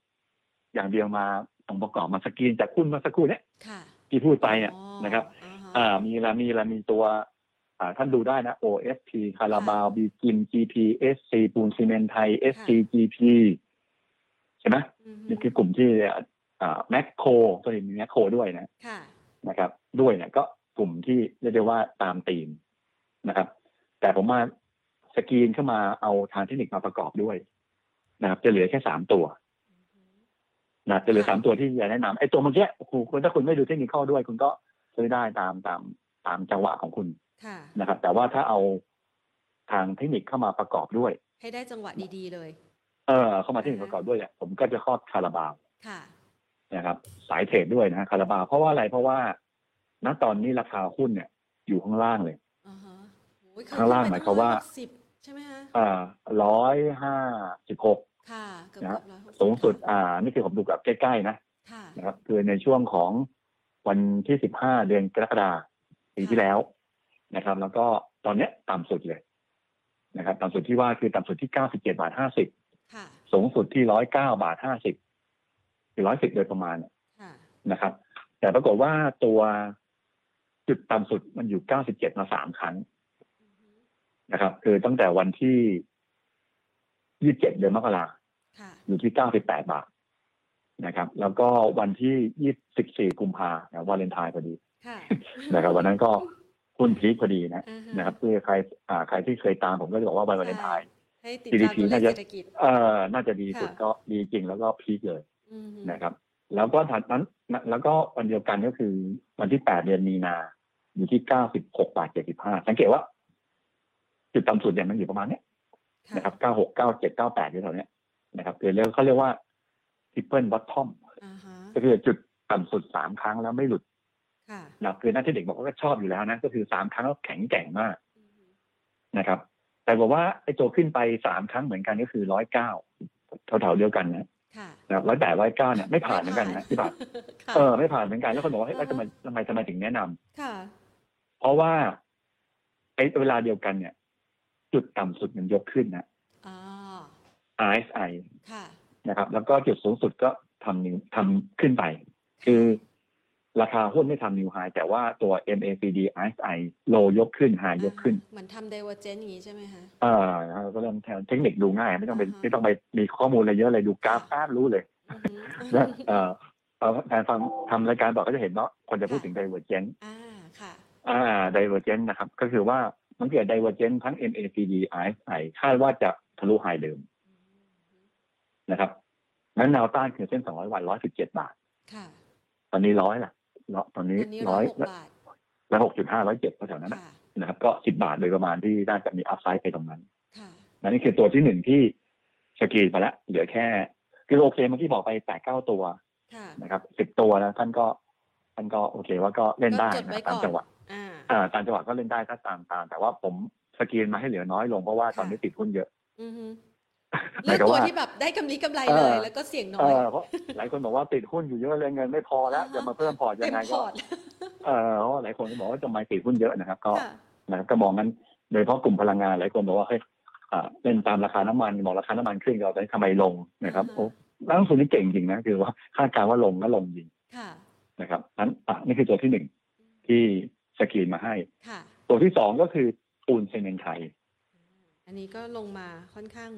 อย่างเดียวมาองค์ประกอบมาสกรีนจากหุ้นมาสักครู่เนี่ยที่พูดไปเนี่ยนะครับอ่ามีละมีละมีตัวท่านดูได้นะ โอ เอส พี คาราบาว บี จี อาร์ ไอ เอ็ม จี พี เอส ซี ปูนซีเมนต์ไทย เอส ซี จี พี ใช่ไหมนี่คือกลุ่มที่แมคโครตัวนี้มีแมคโครด้วยนะนะครับด้วยเนี่ยก็กลุ่มที่เรียกได้ว่าตามธีมนะครับแต่ผมมาสกรีนเข้ามาเอาทางเทคนิคมาประกอบด้วยนะครับจะเหลือแค่สามตัวนะจะเหลือสามตัวที่จะแนะนำไอ้ตัวเมื่อกี้คุณถ้าคุณไม่ดูเทคนิคด้วยคุณก็ซื้อได้ตามตามตามจังหวะของคุณนะครับแต่ว่าถ้าเอาทางเทคนิคเข้ามาประกอบด้วยให้ได้จังหวะดีๆเลยเออเข้ามาเทคนิคประกอบด้วยเนี่ยผมก็จะครอบคาราบาวนะครับสายเทรดด้วยนะคาราบาวเพราะว่าอะไรเพราะว่าณตอนนี้ราคาหุ้นเนี่ยอยู่ข้างล่างเลยข้างล่างหมายความว่าสิบใช่ไหมคะอ่าร้อยห้าสิบหกค่ะนะสูงสุดอ่านี่คือผมดูแบบใกล้ๆนะนะครับคือในช่วงของวันที่สิบห้าเดือนกรกฎาคมปีที่แล้วนะครับแล้วก็ตอนนี้ต่ำสุดเลยนะครับต่ำสุดที่ว่าคือต่ำสุดที่เก้าสิบเจ็ดบาทห้าสิบสูงสุดที่หนึ่งร้อยเก้าบาทห้าสิบคือหนึ่งร้อยสิบโดยประมาณนะครับแต่ปรากฏว่าตัวจุดต่ำสุดมันอยู่เก้าสิบเจ็ดมาสามครั้งนะครับคือตั้งแต่วันที่ยี่สิบเจ็ดเดือนมกราคมอยู่ที่เก้าสิบแปดบาทนะครับแล้วก็วันที่ยี่สิบสี่กุมภาพันธ์วาเลนไทน์พอดีนะครับวันนั้นก็หุ้นพีคพอดีนะ uh-huh. นะครับคือใครอ่าใครที่เคยตามผมก็จะบอกว่าวันวาเลนไทน์ จี ดี พี น่าจะเอ่อน่าจะดีสุดก็ดีจริงแล้วก็พีคเลย uh-huh. นะครับแล้วก็ถัดนั้นแล้วก็วันเดียวกันก็คือวันที่แปดเดือนมีนาอยู่ที่เก้าสิบหกบาทเจ็ดสิบห้าสังเกตว่าจุดต่ำสุดเนี่ยมันอยู่ประมาณเนี้ย uh-huh. นะครับเก้าสิบหก เก้าสิบเจ็ด เก้าสิบแปดอยู่แถวเนี้ยนะครับเรียกเรียกเค้าเรียกว่า Triple Bottom อ่าฮะก็คือจุดต่ำสุดสามครั้งแล้วไม่หลุดนะคือหน้าที่เด็กบอกว่าก็ชอบอยู่แล้วนะก็คือสามครั้งแล้วแข็งแกร่งมากนะครับแต่บอกว่าไอ้ตัวขึ้นไปสามครั้งเหมือนกันก็คือหนึ่งร้อยเก้าเท่าๆเดียวกันนะนะหนึ่งร้อยแปด หนึ่งร้อยเก้าเนี่ยไม่ผ่านเหมือนกันนะที่ผ่านเออไม่ผ่านเหมือนกันแล้วคนบอกว่าเฮ้ยทำไมทำไมทำไมถึงแนะนำค่ะเพราะว่าไอ้เวลาเดียวกันเนี่ยจุดต่ำสุดมันยกขึ้นนะอ๋อ อาร์ เอส ไอ ค่ะนะครับแล้วก็จุดสูงสุดก็ทำนิวทำขึ้นไปคือราคาหุ้นไม่ทำนิวไฮแต่ว่าตัว เอ็ม เอ ซี ดี อาร์ เอส ไอ โลยกขึ้นไฮยกขึ้นเหมือนทำไดเวอร์เจนต์อย่างนี้ใช่ไหมคะอ่าก็เริ่มแทนเทคนิคดูง่ายไม่ต้องไปไม่ต้องไปมีข้อมูลอะไรเยอะเลยดูกราฟภาพรู้เลยแล้วเอ่อแฟนฟังทำรายการบอกก็จะเห็นเนาะคนจะพูดถึงไดเวอร์เจนต์อ่าค่ะอ่าไดเวอร์เจนต์นะครับก็คือว่ามันเกิดไดเวอร์เจนต์ทั้ง เอ็ม เอ ซี ดี อาร์ เอส ไอ คาดว่าจะทะลุไฮเดิมนะครับงั้นแนวต้านคือเส้นสองร้อยวันหนึ่งร้อยสิบเจ็ดบาทค่ะตอนนี้หนึ่งร้อยล่ะเนาะตอนนี้หนึ่งร้อยแล้ว หกจุดห้า หนึ่งร้อยเจ็ดก็แถวนั้นนะครับก็สิบบาทโดยประมาณที่น่าจะมีอัพไซด์ไปตรงนั้นค่ะและนี่คือตัวที่หนึ่งที่สกรีนไปแล้วเหลือแค่คือโอเคเมื่อกี้บอกไป แปดเก้า ตัวค่ะนะครับสิบตัวนะท่านก็ท่านก็โอเคว่าก็เล่นได้ตามจังหวะอ่าอ่าตามจังหวะก็เล่นได้ถ้าตามตามแต่ว่าผมสกรีนมาให้เหลือน้อยลงเพราะว่าตอนนี้ติดหุ้นเยอะอือฮึเลือกตัวที่แบบได้กำไรกำไรเลยแล้วก็เสี่ยงน้อยเพราะหลายคนบอกว่าติดหุ้นอยู่เยอะเลยเงินไม่พอแล้วจะมาเพิ่มพอร์ตยังไงก็เออเพราะหลายคนบอกว่าจะมาติดหุ้นเยอะนะครับก็นะครับก็มองงั้นโดยเฉพาะกลุ่มพลังงานหลายคนบอกว่าเฮ้ยเล่นตามราคาน้ำมันมองราคาน้ำมันขึ้นเราจะทำไมลงนะครับโอ้นักลงทุนนี่เก่งจริงนะคือว่าคาดการณ์ว่าลงแล้วลงจริงนะครับนั้นอ่ะนี่คือตัวที่หนึ่งที่สกรีนมาให้ตัวที่สองก็คือปูนซีเมนต์ไทยอันนี้ก็ลงมาค่อนข้าง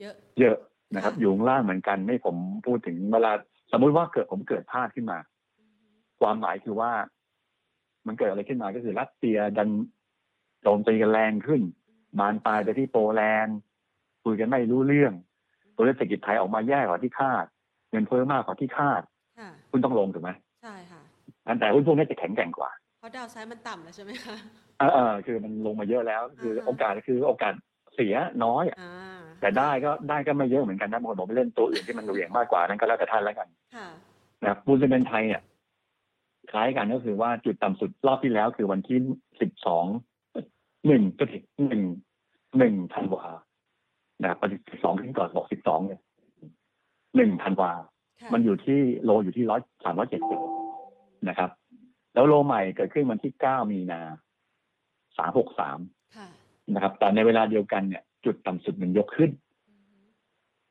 เยอะเยอะนะครับอยู่ข้างล่างเหมือนกันไม่ผมพูดถึงเวลาสมมุติว่าเกิดผมเกิดพลาดขึ้นมาความหมายคือว่ามันเกิดอะไรขึ้นมาก็คือรัสเซียดันโจมตีกันแรงขึ้นบานปลายไปที่โปแลนด์คุยกันไม่รู้เรื่องตัวเลขเศรษฐกิจไทยออกมาแย่กว่าที่คาดเงินเฟ้อมากกว่าที่คาดคุณต้องลงถูกไหมใช่ค่ะแต่หุ้นพวกนี้จะแข็งแกร่งกว่าเพราะดาวไซด์มันต่ำแล้วใช่ไหมคะอ่าคือมันลงมาเยอะแล้วคือโอกาสคือโอกาสเสียน้อยอ่ะ แต่ได้ก็ได้ก็ไม่เยอะเหมือนกันนะบางคนบอกไปเล่นตัวอื่นที่มันเหวี่ยงมากกว่านั้นก็แล้วแต่ท่านแล้วกันนะปูนซีเมนต์ไทยเนี่ยคล้ายกันก็คือว่าจุดต่ำสุดรอบที่แล้วคือวันที่สิบสองหนึ่งก็ถึงหนึ่งหนึ่งธันวานะปฏิสิบสองขึ้นก่อนบอกสิบสองเนี่ยหนึ่งธันวามันอยู่ที่โลอยู่ที่ร้อยสามร้อยเจ็ดสิบนะครับแล้วโลใหม่เกิดขึ้นวันที่เก้ามีนาสามหกสามนะครับแต่ในเวลาเดียวกันเนี่ยจุดต่ำสุดมันยกขึ้น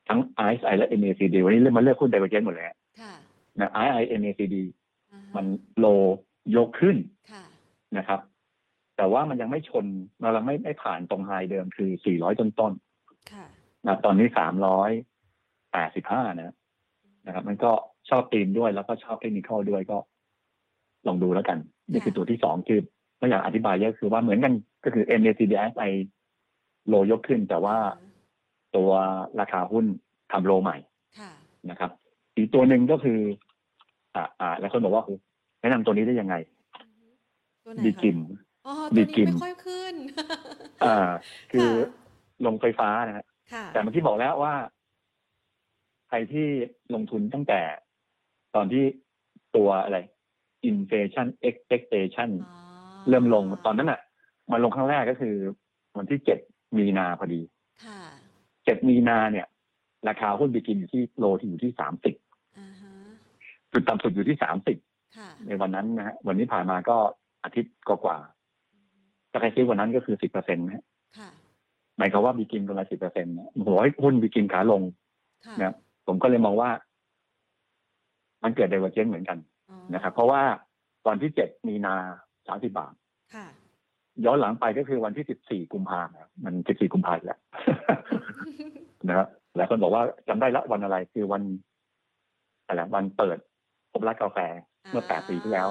ทั้ง อาร์ เอส ไอ และ เอ็ม เอ ซี ดี วันนี้เริ่มมาเลือกหุ้นไดเวอร์เจนต์หมดแล้วนะ อาร์ เอส ไอ เอ็ม เอ ซี ดี มันโลยกขึ้นนะครับแต่ว่ามันยังไม่ชนเรายังไม่ไม่ผ่านตรงไฮเดิมคือสี่ร้อยต้นๆนะตอนนี้สามร้อยแปดสิบห้านะนะครับมันก็ชอบตีมด้วยแล้วก็ชอบเทคนิคอลด้วยก็ลองดูแล้วกันนี่คือตัวที่สองคือไม่อยากอธิบายเยอะคือว่าเหมือนกันก็คือ เอ็ม เอ ซี ดี อาร์ เอส ไอโลยกขึ้นแต่ว่าตัวราคาหุ้นทำโลใหม่นะครับอีกตัวหนึ่งก็คืออ่าอ่าแล้วคนบอกว่าแนะนำตัวนี้ได้ยังไงบีกิมบีกิมไม่ค่อยขึ้นอ่าคือลงไฟฟ้านะฮะแต่เมื่อกี้บอกแล้วว่าใครที่ลงทุนตั้งแต่ตอนที่ตัวอะไรอินเฟชั่นเอ็กเซ็กเตชันเริ่มลงตอนนั้นอ่ะมันลงครั้งแรกก็คือวันที่เจ็ดมีนาพอดีเจ็ดมีนาเนี่ยราคาหุ้นบีกิมอยู่ที่โลที่อยู่ที่สามสิบจุดต่ำสุดอยู่ที่สามสิบในวันนั้นนะฮะวันนี้ผ่านมาก็อาทิตย์กว่าๆถ้าใครซื้อวันนั้นก็คือสิบเปอร์เซ็นต์นะฮะหมายความว่าบีกิมกำไรสิบเปอร์เซ็นต์นะผมบอกให้หุ้นบีกิมขาลงนะผมก็เลยมองว่ามันเกิดไดเวอร์เจนต์เหมือนกันนะครับเพราะว่าวันที่เจ็ดมีนาสามสิบบาทย้อนหลังไปก็คือวันที่สิบสี่กุมภาพันธ์มันสิบสี่กุมภาพันธ์แหละนะครับหลายคนบอกว่าจำได้ละวันอะไรคือวันอะไรวันเปิดพบร้านกาแฟเมื่อแปดปีที่แล้ว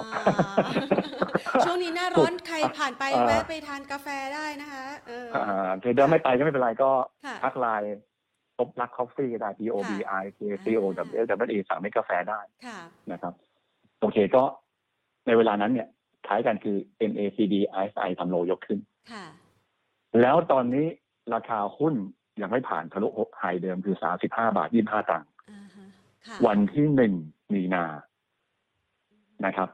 ช่วงนี้หน้าร้อนใครผ่านไปแวะไปทานกาแฟได้นะคะเออคือเดิมไม่ไปก็ไม่เป็นไรก็ทักไลน์พบรักคอฟฟี่ได้ บี โอ บี ไอ ซี โอ ดับเบิลยู เอ สั่งไม่กาแฟได้นะครับโอเคก็ในเวลานั้นเนี่ยท้ายกันคือ เอ็ม เอ ซี ดี อาร์ เอส ไอ ทำโลยกขึ้นแล้วตอนนี้ราคาหุ้นยังไม่ผ่านทะลุไฮเดิมคือสามสิบห้าบาทยี่สิบห้าตังค์วันที่หนึ่งมีนานะครับ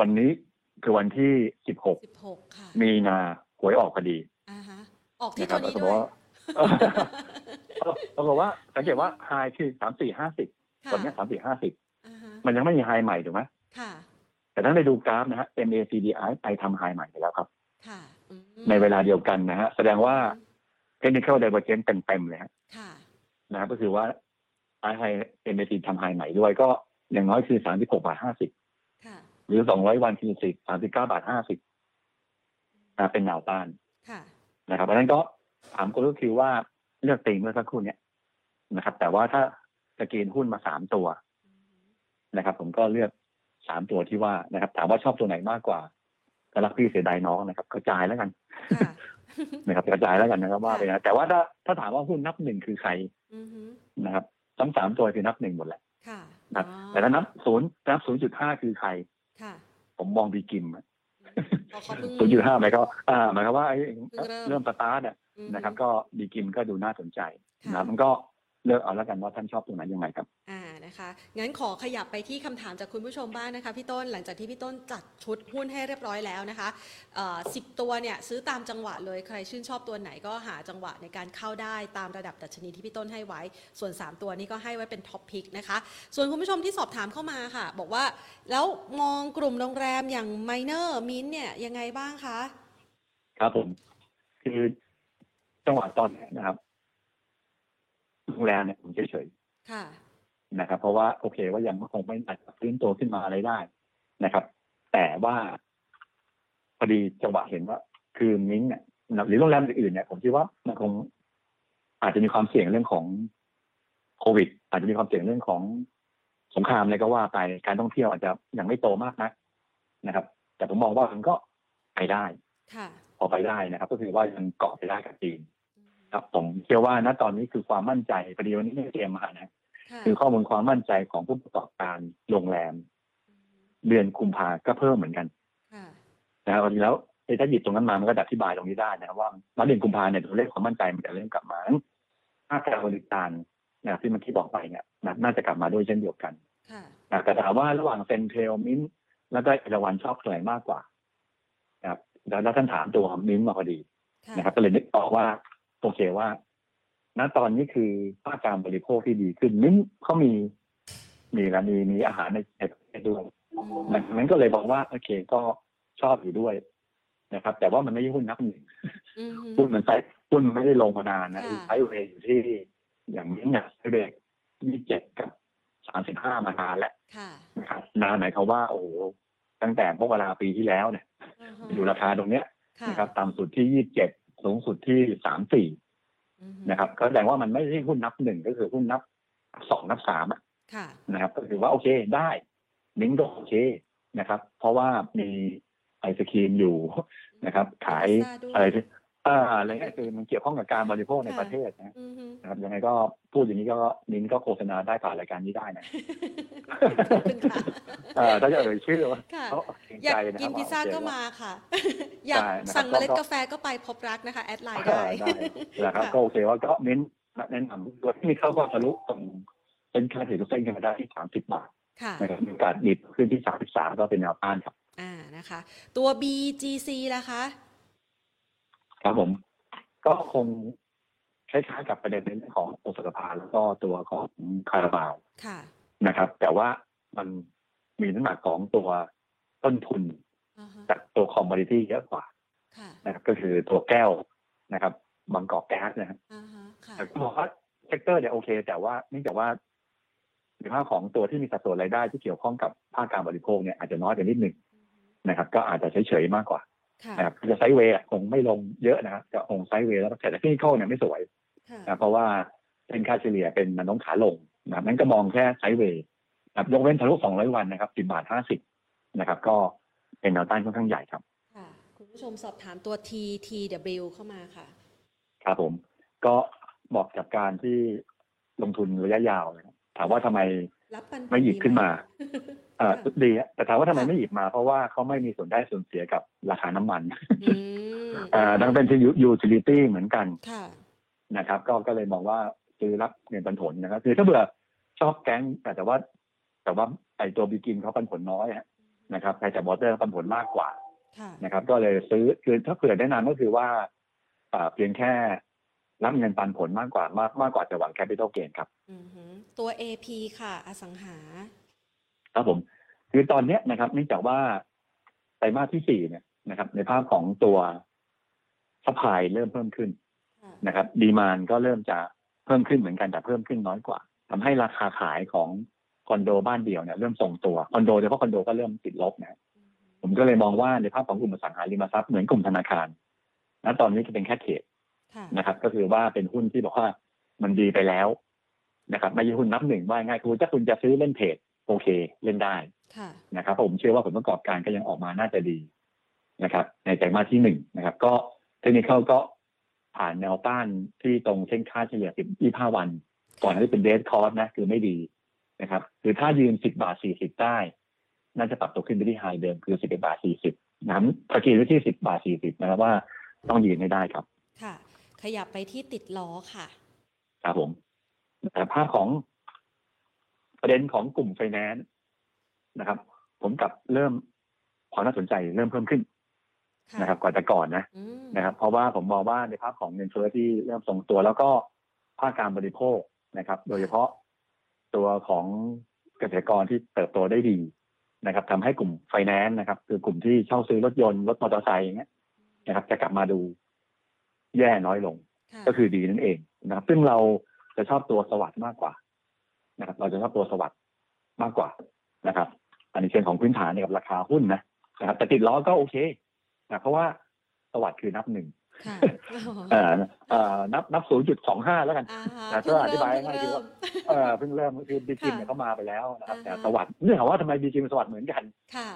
วันนี้คือวันที่สิบหกมีนาหวยออกพอดีออกที่ตัวนี้ด้วยต้องบอกว่าสังเกตว่าไฮคือสามสี่ห้าศูนย์วันนี้สามสี่ห้าศูนย์มันยังไม่มีไฮใหม่ถูกไหมแต่ถ้าไปดูกราฟนะฮะ เอ็ม เอ ซี ดี อาร์ เอส ไอ ทำไฮใหม่ไปแล้วครับในเวลาเดียวกันนะฮะแสดงว่า Technical Divergence เต็มๆเลยฮะนะก็คือว่า อาร์ เอส ไอ เอ็ม เอ ซี ดี ทำไฮใหม่ด้วยก็อย่างน้อยคือ สามสิบหกบาทห้าสิบ หรือสองร้อยวันคือสามสิบเก้าบาทห้าสิบเป็นแนวต้านนะครับเพราะฉะนั้นก็ถามก็คือว่าเลือกตีเมื่อสักครู่เนี้ยนะครับแต่ว่าถ้าสกรีนหุ้นมาสามตัวนะครับผมก็เลือกสามตัวที่ว่านะครับถามว่าชอบตัวไหนมากกว่าก็รักพี่เสียดายน้องนะครับกระจายแล้วกันนะครับกระจายแล้วกันนะครับว่าไปนะแต่ว่าถ้าถ้าถามว่าหุ้นนับหนึ่งคือใครนะครับทั้งสามตัวคือนับหนึ่งหมดแหละนะแต่ถ้านับศูนย์นับศูนย์จุดห้าคือใครผมมองบีกิมศูนย์จุดห้าหมายก็หมายก็ว่าเริ่มสตาร์ทนะครับก็บีกิมก็ดูน่าสนใจนะมันก็เลือกเอาแล้วกันว่าท่านชอบตัวไหนยังไงครับอ่านะคะงั้นขอขยับไปที่คำถามจากคุณผู้ชมบ้างนะคะพี่ต้นหลังจากที่พี่ต้นจัดชุดหุ้นให้เรียบร้อยแล้วนะคะเอ่อสิบตัวเนี่ยซื้อตามจังหวะเลยใครชื่นชอบตัวไหนก็หาจังหวะในการเข้าได้ตามระดับดัชนีที่พี่ต้นให้ไว้ส่วนสามตัวนี้ก็ให้ไว้เป็นท็อปพิกนะคะส่วนคุณผู้ชมที่สอบถามเข้ามาค่ะบอกว่าแล้วมองกลุ่มโรงแรมอย่าง Minor Mint เนี่ยยังไงบ้างคะครับผมคือจังหวะตอนนี้นะครับโรงแรมเนี่ยผมเฉยๆนะครับเพราะว่าโอเคว่ายังคงไม่อาจจะฟื้นตัวขึ้นมาอะไรได้นะครับแต่ว่าพอดีจังหวะเห็นว่าคือมิ้งเนี่ยหรือโรงแรมอื่นๆเนี่ยผมคิดว่ามันคงอาจจะมีความเสี่ยงเรื่องของโควิดอาจจะมีความเสี่ยงเรื่องของสงครามอะไรก็ว่าไปการท่องเที่ยวอาจจะยังไม่โตมากนักนะครับแต่ผมมองว่ามันก็ไปได้พอไปได้นะครับก็คือว่ายังเกาะไปได้กับจีนครับผมเชื่อว่านะตอนนี้คือความมั่นใจประเดี๋ยวนี้ที่เตรียมมานะคือข้อมูลความมั่นใจของผู้ประกอบการโรงแรมเดือนกุมภาก็เพิ่มเหมือนกันนะครับวันนี้แล้วถ้าหยิบตรงนั้นมามันก็อธิบายตรงนี้ได้นะครับว่ามาเดือนกุมภาเนี่ยตัวเลขความมั่นใจมันจะเริ่มกลับมา ภาคการบริการนะที่เมื่อกี้บอกไปเนี่ยน่าจะกลับมาด้วยเช่นเดียวกันค่ะแต่ถามว่าระหว่างเซนเทลมิ้นแล้วก็เอราวัณชอบตัวไหนมากกว่านะครับแล้วท่านถามตัวมิ้นมาพอดีนะครับก็เลยนึกออกว่าโอเคว่าณตอนนี้คือภาคการบริโภคที่ดีขึ้นมิ้นเขามีมีร้านมีมีอาหารในประเทศด้วยมันก็เลยบอกว่าโอเคก็ชอบอยู่ด้วยนะครับแต่ว่ามันไม่ใช่หุ้นนับหนึ่งหุ้นมันไซด์หุ้นไม่ได้ลงมานานนะไซด์เวย์อยู่ที่อย่างนี้เนี่ยไซด์เวย์ยี่สิบเจ็ดกับสามสิบห้ามานานแหละนะครับนานหมายความว่าโอ้โหตั้งแต่พวกเวลาปีที่แล้วเนี่ยอยู่ราคาตรงเนี้ยนะครับต่ำสุดที่ยี่สิบเจ็ดสูงสุดที่สามสี่นะครับก็แสดงว่ามันไม่ใช่หุ้นนับหนึ่งก็คือหุ้นนับสองนับสามนะครับก็ถือว่าโอเคได้นิ่งก็โอเคนะครับเพราะว่ามีไอศครีมอยู่นะครับขายอะไรอ่าอะไรก็คือมันเกี่ยวข้องกับการบริโภคในประเทศนะครับยังไงก็พูดอย่างนี้ก็นิ้นก็โฆษณาได้ผ่านรายการนี้ได้นะถ้าจะเอ่ยชื่อว่าอยากกินพิซซ่าก็มาค่ะอยากสั่งเมล็ดกาแฟก็ไปพบรักนะคะแอดไลน์ได้นะครับก็โอเคว่าก็นิ้นแนะนำตัวที่มีเข้าก็ทะลุตรงเป็นค่าถือเส้นกันได้ที่สามสิบบาทนะครับมีการดิบขึ้นที่สามสิบสามก็เป็นแนวต้านครับอ่านะคะตัว บี จี ซี นะคะครับผมก็คงคล้ายๆกับประเด็นเรื่องของตัวสุขภาพแล้วก็ตัวของคาราบาวค่ะนะครับแต่ว่ามันมีน้ำหนักของตัวต้นทุนจากตัวคอมมอดิตี้เยอะกว่าค่ะนะครับก็คือตัวแก้วนะครับบางกอกแก๊สนะครับแต่ก็บอกว่าเซกเตอร์เนี่ยโอเคแต่ว่าเนื่องจากว่าในภาคของตัวที่มีสัดส่วนรายได้ที่เกี่ยวข้องกับภาคการบริโภคเนี่ยอาจจะน้อยไปนิดหนึ่งนะครับก็อาจจะเฉยๆมากกว่านะครับจะไซด์เวย์คงไม่ลงเยอะนะครับจะคงไซด์เวย์แล้วแต่เทคนิคอลเนี่ยไม่สวยนะเพราะว่าเป็นค่าเฉลี่ยเป็นมันต้องขาลงนะนั้นก็มองแค่ไซด์เวย์นะยกเว้นทะลุสองร้อยวันนะครับสิบบาทห้าสิบนะครับก็เป็นแนวต้านค่อนข้างใหญ่ครับค่ะคุณผู้ชมสอบถามตัว ที ที ดับเบิลยู เข้ามาค่ะครับผมก็บอกกับการที่ลงทุนระยะยาวนะครับถามว่าทำไมไม่หยิบขึ้นมาเออดีแต่ถามว่าทำไมไม่หยิบมาเพราะว่าเขาไม่มีส่วนได้ส่วนเสียกับราคาน้ำมันอ่าดังเป็นที่ยูทิลิตี้เหมือนกันนะครับก็ก็เลยมองว่าซื้อรับเงินปันผลนะครับคือถ้าเบื่อชอบแก๊งแต่แต่ว่าแต่ว่าไอตัวบีกินเขาปันผลน้อยนะครับใครแต่มอเตอร์ปันผลมากกว่านะครับก็เลยซื้อคือถ้าเผื่อแนะนำก็คือว่าเพียงแค่รับเงินปันผลมากกว่ามากมากกว่าจะหวังแคปิตอลเกนครับตัว เอ พี ค่ะอสังหาครับผมคือตอนนี้นะครับเนื่องจากว่าไตรมาสที่สี่เนี่ยนะครับในภาพของตัวซัพพลายเริ่มเพิ่มขึ้นนะครับดีมานด์ก็เริ่มจะเพิ่มขึ้นเหมือนกันแต่เพิ่มขึ้นน้อยกว่าทำให้ราคาขายของคอนโดบ้านเดี่ยวเนี่ยเริ่มส่งตัวคอนโดเฉพาะคอนโดก็เริ่มติดลบนะผมก็เลยมองว่าในภาพของกลุ่มอสังหาริมทรัพย์เหมือนกลุ่มธนาคารนะตอนนี้จะเป็นแค่เทรดนะครับก็คือว่าเป็นหุ้นที่บอกว่ามันดีไปแล้วนะครับไม่ใช่หุ้นนับหนึ่งว่าง่ายคือถ้าคุณจะซื้อเล่นเทรดโอเคเล่นได้นะครับผมเชื่อว่าผลประกอบการก็ยังออกมาน่าจะดีนะครับในไตรมาสที่หนึ่งนะครับก็เทคนิคเขาก็ผ่านแนวต้านที่ตรงเส้นค่าเฉลี่ยสิบ ยี่สิบห้าวันก่อนที่เป็นเดทคอร์สนะคือไม่ดีนะครับคือถ้ายืนสิบบาทสี่สิบได้น่าจะปรับตัวขึ้นไปที่ไฮเดิมคือสิบเอ็ดบาทสี่สิบน้ำตะกี้ไว้ที่สิบบาทสี่สิบนะครับว่าต้องยืนให้ได้ครับค่ะขยับไปที่ติดล้อค่ะครับผมแต่ภาพของประเด็นของกลุ่มไฟแนนซ์นะครับผมกับเริ่มความน่าสนใจเริ่มเพิ่มขึ้นนะครับกว่าแต่ก่อนนะนะครับเพราะว่าผมมองว่าในภาพของเงินเฟ้อที่เริ่มทรงตัวแล้วก็ภาคการบริโภคนะครับโดยเฉพาะตัวของเกษตรกรที่เติบโตได้ดีนะครับทำให้กลุ่มไฟแนนซ์นะครับคือกลุ่มที่เช่าซื้อรถยนต์รถมอเตอร์ไซค์อย่างเงี้ยนะครับจะกลับมาดูแย่น้อยลงก็คือดีนั่นเองนะครับซึ่งเราจะชอบตัวสวัสด์มากกว่านะครับเราจะชอบตัวสวัสด์มากกว่านะครับอันนี้เชิงของพื้นฐานเนี่ยกับราคาหุ้นนะนะครับแต่ติดล้อก็โอเคนะเพราะว่าสวัสด์คือนับหนึ่งนับนับศูนย์จุดสองห้าแล้วกันนะก็อธิบายง่ายคือว่าเพิ่งเริ่มคือบีจิมเนี่ยเขามาไปแล้วนะครับแต่สวัสด์เนื่องจากว่าทำไมบีจิมสวัสด์เหมือนกัน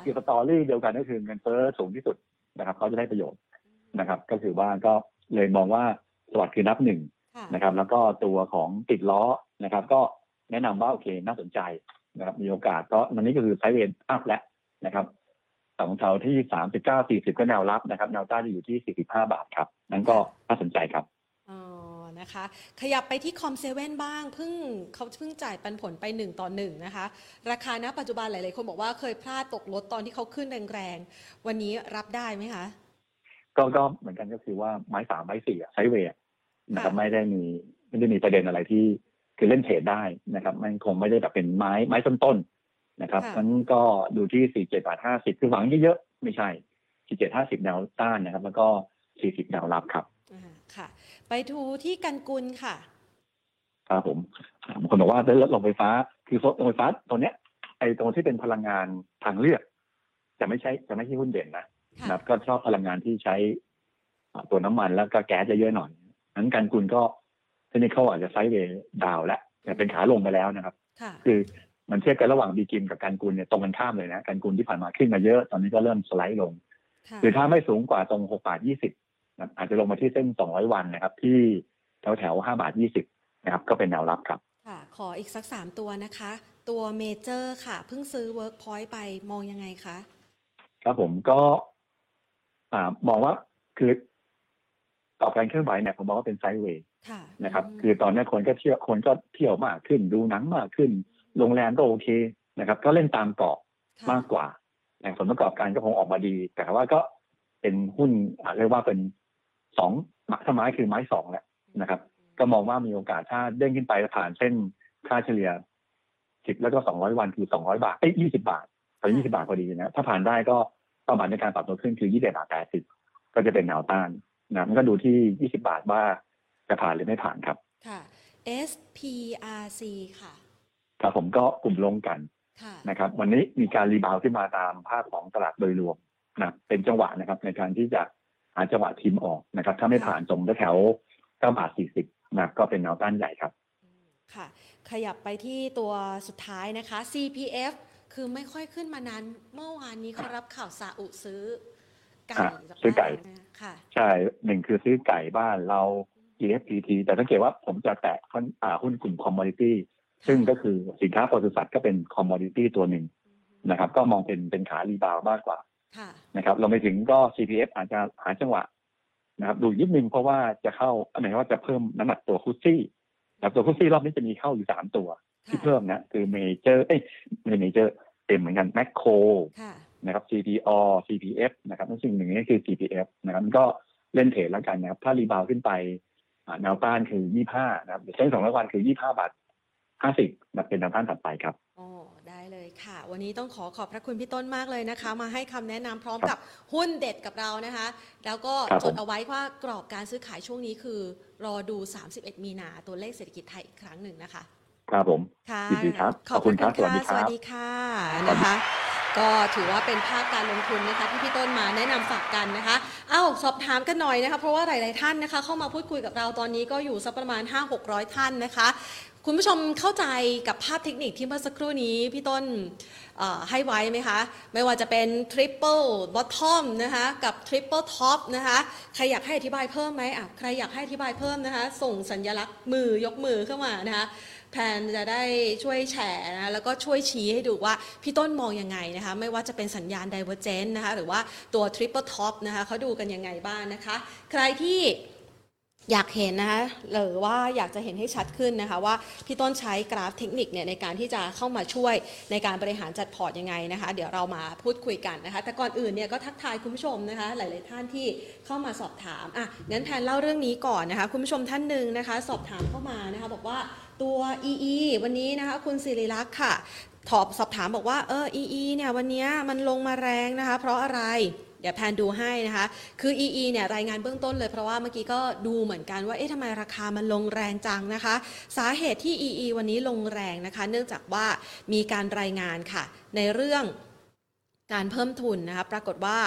คือสตอรี่เดียวกันก็คือเงินเฟ้อสูงที่สุดนะครับเขาจะได้ประโยชน์นะครับก็คือว่าก็เลยมองว่าสวัสด์คือนับหนึ่งนะครับแล้วก็ตัวของติดล้อนะครับก็แนะนำว่าโอเคน่าสนใจนะครับมีโอกาสก็วันนี้ก็คือไซด์เวย์อัพแล้วนะครับสองแถวที่สามสิบเก้าสี่สิบก็แนวรับนะครับแนวต้านจะอยู่ที่สี่สิบห้าบาทครับนั่นก็น่าสนใจครับอ๋อนะ นะคะขยับไปที่คอมเซเว่นบ้างเพิ่งเขาเพิ่งจ่ายปันผลไปหนึ่งต่อหนึ่งนะคะราคาณปัจจุบันหลายๆคนบอกว่าเคยพลาดตกลดตอนที่เขาขึ้นแรงๆวันนี้รับได้ไหมคะก็ก็เหมือนกันก็คือว่าไม้สามไม้สี่ไซด์เวย์นะครับไม่ได้มีไม่ได้มีประเด็นอะไรที่คือเล่นเทรดได้นะครับมันคงไม่ได้แบบเป็นไม้ไม้ต้นๆนะครับงั้นก็ดูที่สี่สิบเจ็ดจุดห้าศูนย์คือหวังเยอะๆไม่ใช่สี่สิบเจ็ดจุดห้าศูนย์แนวต้านนะครับแล้วก็สี่สิบแนวรับครับค่ะไปดูที่กันกุลค่ะครับผมบางคนบอกว่าได้ลดลงไฟฟ้าคือลดลงไฟฟ้าตัวเนี้ยไอ้ตรงที่เป็นพลังงานทางเลือกจะไม่ใช่จะไม่ใช่หุ้นเด่นนะนะก็ชอบพลังงานที่ใช้ตัวน้ำมันแล้วก็แก๊สเยอะๆหน่อยนั้นกันกุลก็เทคนิคอาจจะไซด์เวย์ดาวน์แล้วเป็นขาลงไปแล้วนะครับคือมันเทียบกันระหว่างบีกิมกับกันกุลเนี่ยตรงกันข้ามเลยนะกันกุลที่ผ่านมาขึ้นมาเยอะตอนนี้ก็เริ่มสไลด์ลงหรือถ้าไม่สูงกว่าตรงหกบาทยี่สิบอาจจะลงมาที่เส้นสองร้อยวันนะครับที่แถวแถวห้าบาทยี่สิบนะครับก็เป็นแนวรับครับค่ะขออีกสักสามตัวนะคะตัวเมเจอร์ค่ะเพิ่งซื้อเวิร์กพอยต์ไปมองยังไงคะครับผมก็มองว่าคือตอบการเคลื่อนไหวเนี่ยผมมองว่าเป็นไซด์เวย์นะครับคือตอนนี้คนก็เที่ยวคนก็เที่ยวมากขึ้นดูหนังมากขึ้นโรงแรมก็โอเคนะครับก็เล่นตามกรอบมากกว่าผลประกอบการก็คงออกมาดีแต่ว่าก็เป็นหุ้นเรียกว่าเป็นสองถ้าไม้คือไม้สองแหละนะครับก็มองว่ามีโอกาสถ้าเด้งขึ้นไปผ่านเส้นค่าเฉลี่ยสิบแล้วก็สองร้อยวันคือสองร้อยบาทเอ้ยยี่สิบบาทตอนนี้ยี่สิบบาทพอดีนะถ้าผ่านได้ก็เป้าหมายในการปรับตัวขึ้นคือยี่สิบบาทแปดสิบก็จะเป็นแนวต้านนะมันก็ดูที่ยี่สิบบาทว่าจะผ่านหรือไม่ผ่านครับค่ะ เอส พี อาร์ ซี ค่ะครับผมก็กลุ่มลงกันนะครับวันนี้มีการรีบาวขึ้นมาตามภาพของตลาดโดยรวมนะเป็นจังหวะนะครับในการที่จะหาจังหวะทิมออกนะครับถ้าไม่ผ่านตรงแถวเก้าบาทสี่สิบนะก็เป็นแนวต้านใหญ่ครับค่ะขยับไปที่ตัวสุดท้ายนะคะ ซี พี เอฟ คือไม่ค่อยขึ้นมานานเมื่อวานนี้เขารับข่าวซาอุซื้อไก่ซื้อไก่ค่ะใช่หนึ่งคือซื้อไก่บ้านเรา อี เอฟ พี ที แต่สังเกตว่าผมจะแตะหุ้นกลุ่มคอมมอดิตี้ซึ่งก็คือสินค้าปศุสัตว์ก็เป็นคอมมอดิตี้ตัวหนึ่งนะครับก็มองเป็นเป็นขารีบาวมากกว่านะครับเราไปถึงก็ ซี พี เอฟ อาจจะหาจังหวะนะครับดูนิดนึงเพราะว่าจะเข้าหมายว่าจะเพิ่มน้ำหนักตัวคุชชี่นะครับตัวคุชชี่รอบนี้จะมีเข้าอยู่สามตัวที่เพิ่มนะคือเมเจอร์เอ้ยเมเจอร์เต็มเหมือนกันแมคโครนะครับ ซี พี โอ ซี พี เอฟ นะครับนั่นสิ่งหนึ่งนี่คือ ซี พี เอฟ นะครับก็เล่นเทรดแล้วกันนะครับถ้ารีบาวขึ้นไปแนวต้านคือยี่สิบห้านะครับเส้นสองร้อยวันคือยี่สิบห้าบาทห้าสิบเป็นแนวต้านถัดไปครับอ๋อได้เลยค่ะวันนี้ต้องขอขอบพระคุณพี่ต้นมากเลยนะคะมาให้คำแนะนำพร้อมกับหุ้นเด็ดกับเรานะคะแล้วก็จดเอาไว้ว่ากรอบการซื้อขายช่วงนี้คือรอดูสามสิบเอ็ดมีนาตัวเลขเศรษฐกิจไทยอีกครั้งหนึ่งนะคะครับผมค่ะขอบคุณครับสวัสดีครับสวัสดีค่ะนะคะก็ถือว่าเป็นภาพการลงทุนนะคะที่พี่ต้นมาแนะนำฝากกันนะคะอ้าวสอบถามกันหน่อยนะคะเพราะว่าหลายๆท่านนะคะเข้ามาพูดคุยกับเราตอนนี้ก็อยู่สักประมาณ ห้าหกร้อย ท่านนะคะคุณผู้ชมเข้าใจกับภาพเทคนิคที่เมื่อสักครู่นี้พี่ต้นให้ไว้ไหมคะไม่ว่าจะเป็น triple bottom นะคะกับ triple top นะคะใครอยากให้อธิบายเพิ่มไหมอ่ะใครอยากให้อธิบายเพิ่มนะคะส่งสัญลักษณ์มือยกมือเข้ามานะคะแพนจะได้ช่วยแชร์นะแล้วก็ช่วยชี้ให้ดูว่าพี่ต้นมองยังไงนะคะไม่ว่าจะเป็นสัญญาณ divergent นะคะหรือว่าตัว triple top นะคะเขาดูกันยังไงบ้าง น, นะคะใครที่อยากเห็นนะคะหรือว่าอยากจะเห็นให้ชัดขึ้นนะคะว่าพี่ต้นใช้กราฟเทคนิคเนี่ยในการที่จะเข้ามาช่วยในการบริหารจัดพอร์ตยังไงนะคะเดี๋ยวเรามาพูดคุยกันนะคะแต่ก่อนอื่นเนี่ยก็ทักทายคุณผู้ชมนะคะหลายๆท่านที่เข้ามาสอบถามอ่ะงั้นแพนเล่าเรื่องนี้ก่อนนะคะคุณผู้ชมท่านหนึ่งนะคะสอบถามเข้ามานะคะบอกว่าตัว อี อี วันนี้นะคะคุณศิริลักษณ์ค่ะตอบสอบถามบอกว่าเออ อี อี เนี่ยวันนี้มันลงมาแรงนะคะเพราะอะไรเดี๋ยวแพนดูให้นะคะคือ อี อี เนี่ยรายงานเบื้องต้นเลยเพราะว่าเมื่อกี้ก็ดูเหมือนกันว่าเอ๊ะทำไมราคามันลงแรงจังนะคะสาเหตุที่ อี อี วันนี้ลงแรงนะคะเนื่องจากว่ามีการรายงานค่ะในเรื่องการเพิ่มทุนนะคะปรากฏว่า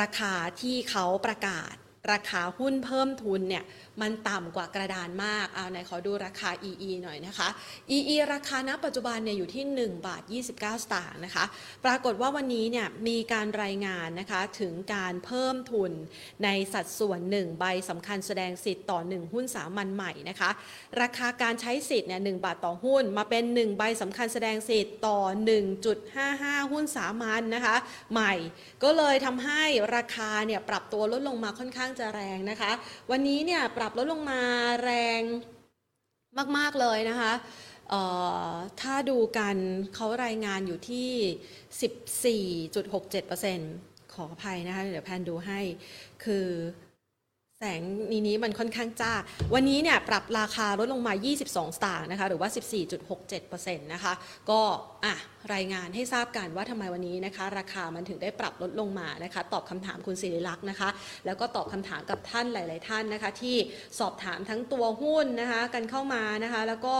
ราคาที่เขาประกาศราคาหุ้นเพิ่มทุนเนี่ยมันต่ำกว่ากระดานมากเอาไหนขอดูราคา อี อี หน่อยนะคะ อี อี ราคาณปัจจุบันเนี่ยอยู่ที่ หนึ่งบาทยี่สิบเก้าสตางค์นะคะปรากฏว่าวันนี้เนี่ยมีการรายงานนะคะถึงการเพิ่มทุนในสัดส่วนหนึ่งใบสำคัญแสดงสิทธิ์ต่อหนึ่งหุ้นสามัญใหม่นะคะราคาการใช้สิทธิ์เนี่ยหนึ่งบาทต่อหุ้นมาเป็นหนึ่งใบสำคัญแสดงสิทธิ์ต่อ หนึ่งจุดห้าห้า หุ้นสามัญนะคะใหม่ก็เลยทำให้ราคาเนี่ยปรับตัวลดลงมาค่อนข้าง จะแรงนะคะวันนี้เนี่ยปรับลดลงมาแรงมากๆเลยนะคะถ้าดูกันเขารายงานอยู่ที่ สิบสี่จุดหกเจ็ดเปอร์เซ็นต์ ขออภัยนะคะเดี๋ยวแพนดูให้คือแสงนี้นี้มันค่อนข้างจ้าวันนี้เนี่ยปรับราคาลดลงมายี่สิบสองสตางค์นะคะหรือว่า สิบสี่จุดหกเจ็ดเปอร์เซ็นต์ นะคะก็อ่ะรายงานให้ทราบกันว่าทำไมวันนี้นะคะราคามันถึงได้ปรับลดลงมานะคะตอบคำถามคุณศิริลักษณ์นะคะแล้วก็ตอบคำถามกับท่านหลายๆท่านนะคะที่สอบถามทั้งตัวหุ้นนะคะกันเข้ามานะคะแล้วก็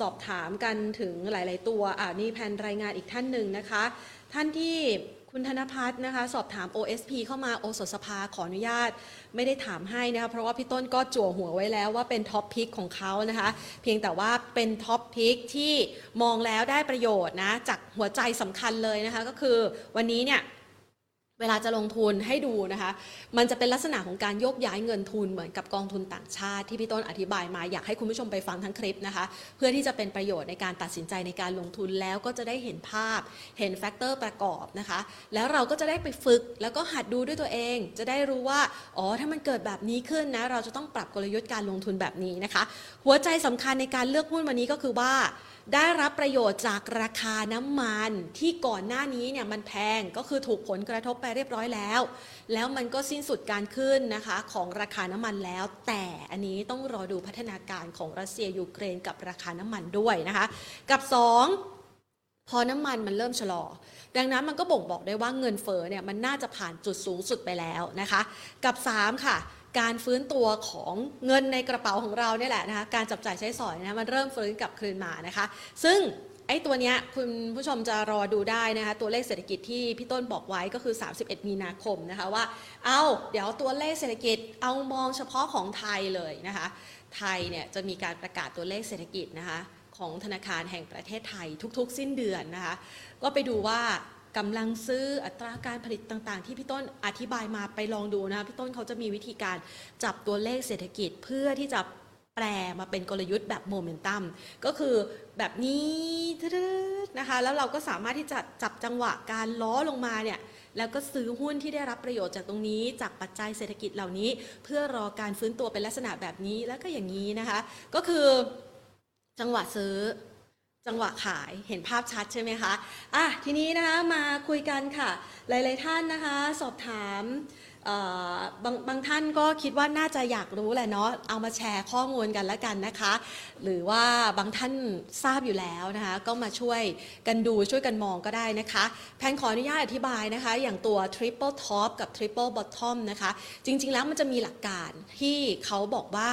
สอบถามกันถึงหลายๆตัวอ่ะนี่แพนรายงานอีกท่านหนึ่งนะคะท่านที่คุณธนภัทรนะคะสอบถาม โอ เอส พี เข้ามาโอสถสภาขออนุญาตไม่ได้ถามให้นะคะเพราะว่าพี่ต้นก็จั่วหัวไว้แล้วว่าเป็นท็อปพิกของเขานะคะเพียงแต่ว่าเป็นท็อปพิกที่มองแล้วได้ประโยชน์นะจากหัวใจสำคัญเลยนะคะก็คือวันนี้เนี่ยเวลาจะลงทุนให้ดูนะคะมันจะเป็นลักษณะของการโยกย้ายเงินทุนเหมือนกับกองทุนต่างชาติที่พี่ต้นอธิบายมาอยากให้คุณผู้ชมไปฟังทั้งคลิปนะคะเพื่อที่จะเป็นประโยชน์ในการตัดสินใจในการลงทุนแล้วก็จะได้เห็นภาพเห็นแฟกเตอร์ประกอบนะคะแล้วเราก็จะได้ไปฝึกแล้วก็หัดดูด้วยตัวเองจะได้รู้ว่าอ๋อถ้ามันเกิดแบบนี้ขึ้นนะเราจะต้องปรับกลยุทธ์การลงทุนแบบนี้นะคะหัวใจสำคัญในการเลือกหุ้นวันนี้ก็คือว่าได้รับประโยชน์จากราคาน้ำมันที่ก่อนหน้านี้เนี่ยมันแพงก็คือถูกผลกระทบไปเรียบร้อยแล้วแล้วมันก็สิ้นสุดการขึ้นนะคะของราคาน้ำมันแล้วแต่อันนี้ต้องรอดูพัฒนาการของรัสเซียยูเครนกับราคาน้ำมันด้วยนะคะกับสองพอน้ำมันมันเริ่มชะลอดังนั้นมันก็บ่งบอกได้ว่าเงินเฟ้อเนี่ยมันน่าจะผ่านจุดสูงสุดไปแล้วนะคะกับสามค่ะการฟื้นตัวของเงินในกระเป๋าของเราเนี่ยแหละนะคะการจับจ่ายใช้สอยนะมันเริ่มฟื้นกลับคืนมานะคะซึ่งไอ้ตัวเนี้ยคุณผู้ชมจะรอดูได้นะคะตัวเลขเศรษฐกิจที่พี่ต้นบอกไว้ก็คือสามสิบเอ็ดมีนาคมนะคะว่าเอาเดี๋ยวตัวเลขเศรษฐกิจเอามองเฉพาะของไทยเลยนะคะไทยเนี่ยจะมีการประกาศตัวเลขเศรษฐกิจนะคะของธนาคารแห่งประเทศไทยทุกๆสิ้นเดือนนะคะก็ไปดูว่ากำลังซื้ออัตราการผลิตต่างๆที่พี่ต้นอธิบายมาไปลองดูนะพี่ต้นเขาจะมีวิธีการจับตัวเลขเศรษฐกิจเพื่อที่จะแปลมาเป็นกลยุทธ์แบบโมเมนตัมก็คือแบบนี้นะคะแล้วเราก็สามารถที่จะจับจังหวะการล้อลงมาเนี่ยแล้วก็ซื้อหุ้นที่ได้รับประโยชน์จากตรงนี้จากปัจจัยเศรษฐกิจเหล่านี้เพื่อรอการฟื้นตัวเป็นลักษณะแบบนี้แล้วก็อย่างนี้นะคะก็คือจังหวะซื้อจังหวะขายเห็นภาพชัดใช่ไหมคะอ่ะทีนี้นะคะมาคุยกันค่ะหลายๆท่านนะคะสอบถามบางบางท่านก็คิดว่าน่าจะอยากรู้แหละเนาะเอามาแชร์ข้อมูลกันละกันนะคะหรือว่าบางท่านทราบอยู่แล้วนะคะก็มาช่วยกันดูช่วยกันมองก็ได้นะคะแพนขออนุญาตอธิบายนะคะอย่างตัว Triple Top กับ Triple Bottom นะคะจริงๆแล้วมันจะมีหลักการที่เขาบอกว่า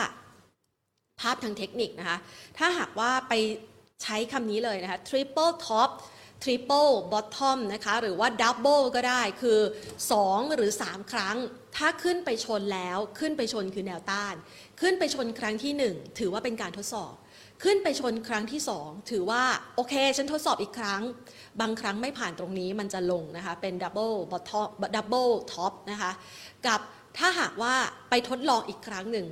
ภาพทางเทคนิคนะคะถ้าหากว่าไปใช้คำนี้เลยนะคะ triple top triple bottom นะคะหรือว่า double ก็ได้คือสองหรือสามครั้งถ้าขึ้นไปชนแล้วขึ้นไปชนคือแนวต้านขึ้นไปชนครั้งที่หนึ่งถือว่าเป็นการทดสอบขึ้นไปชนครั้งที่สองถือว่าโอเคฉันทดสอบอีกครั้งบางครั้งไม่ผ่านตรงนี้มันจะลงนะคะเป็น double bottom double top นะคะกับถ้าหากว่าไปทดลองอีกครั้งหนึ่ง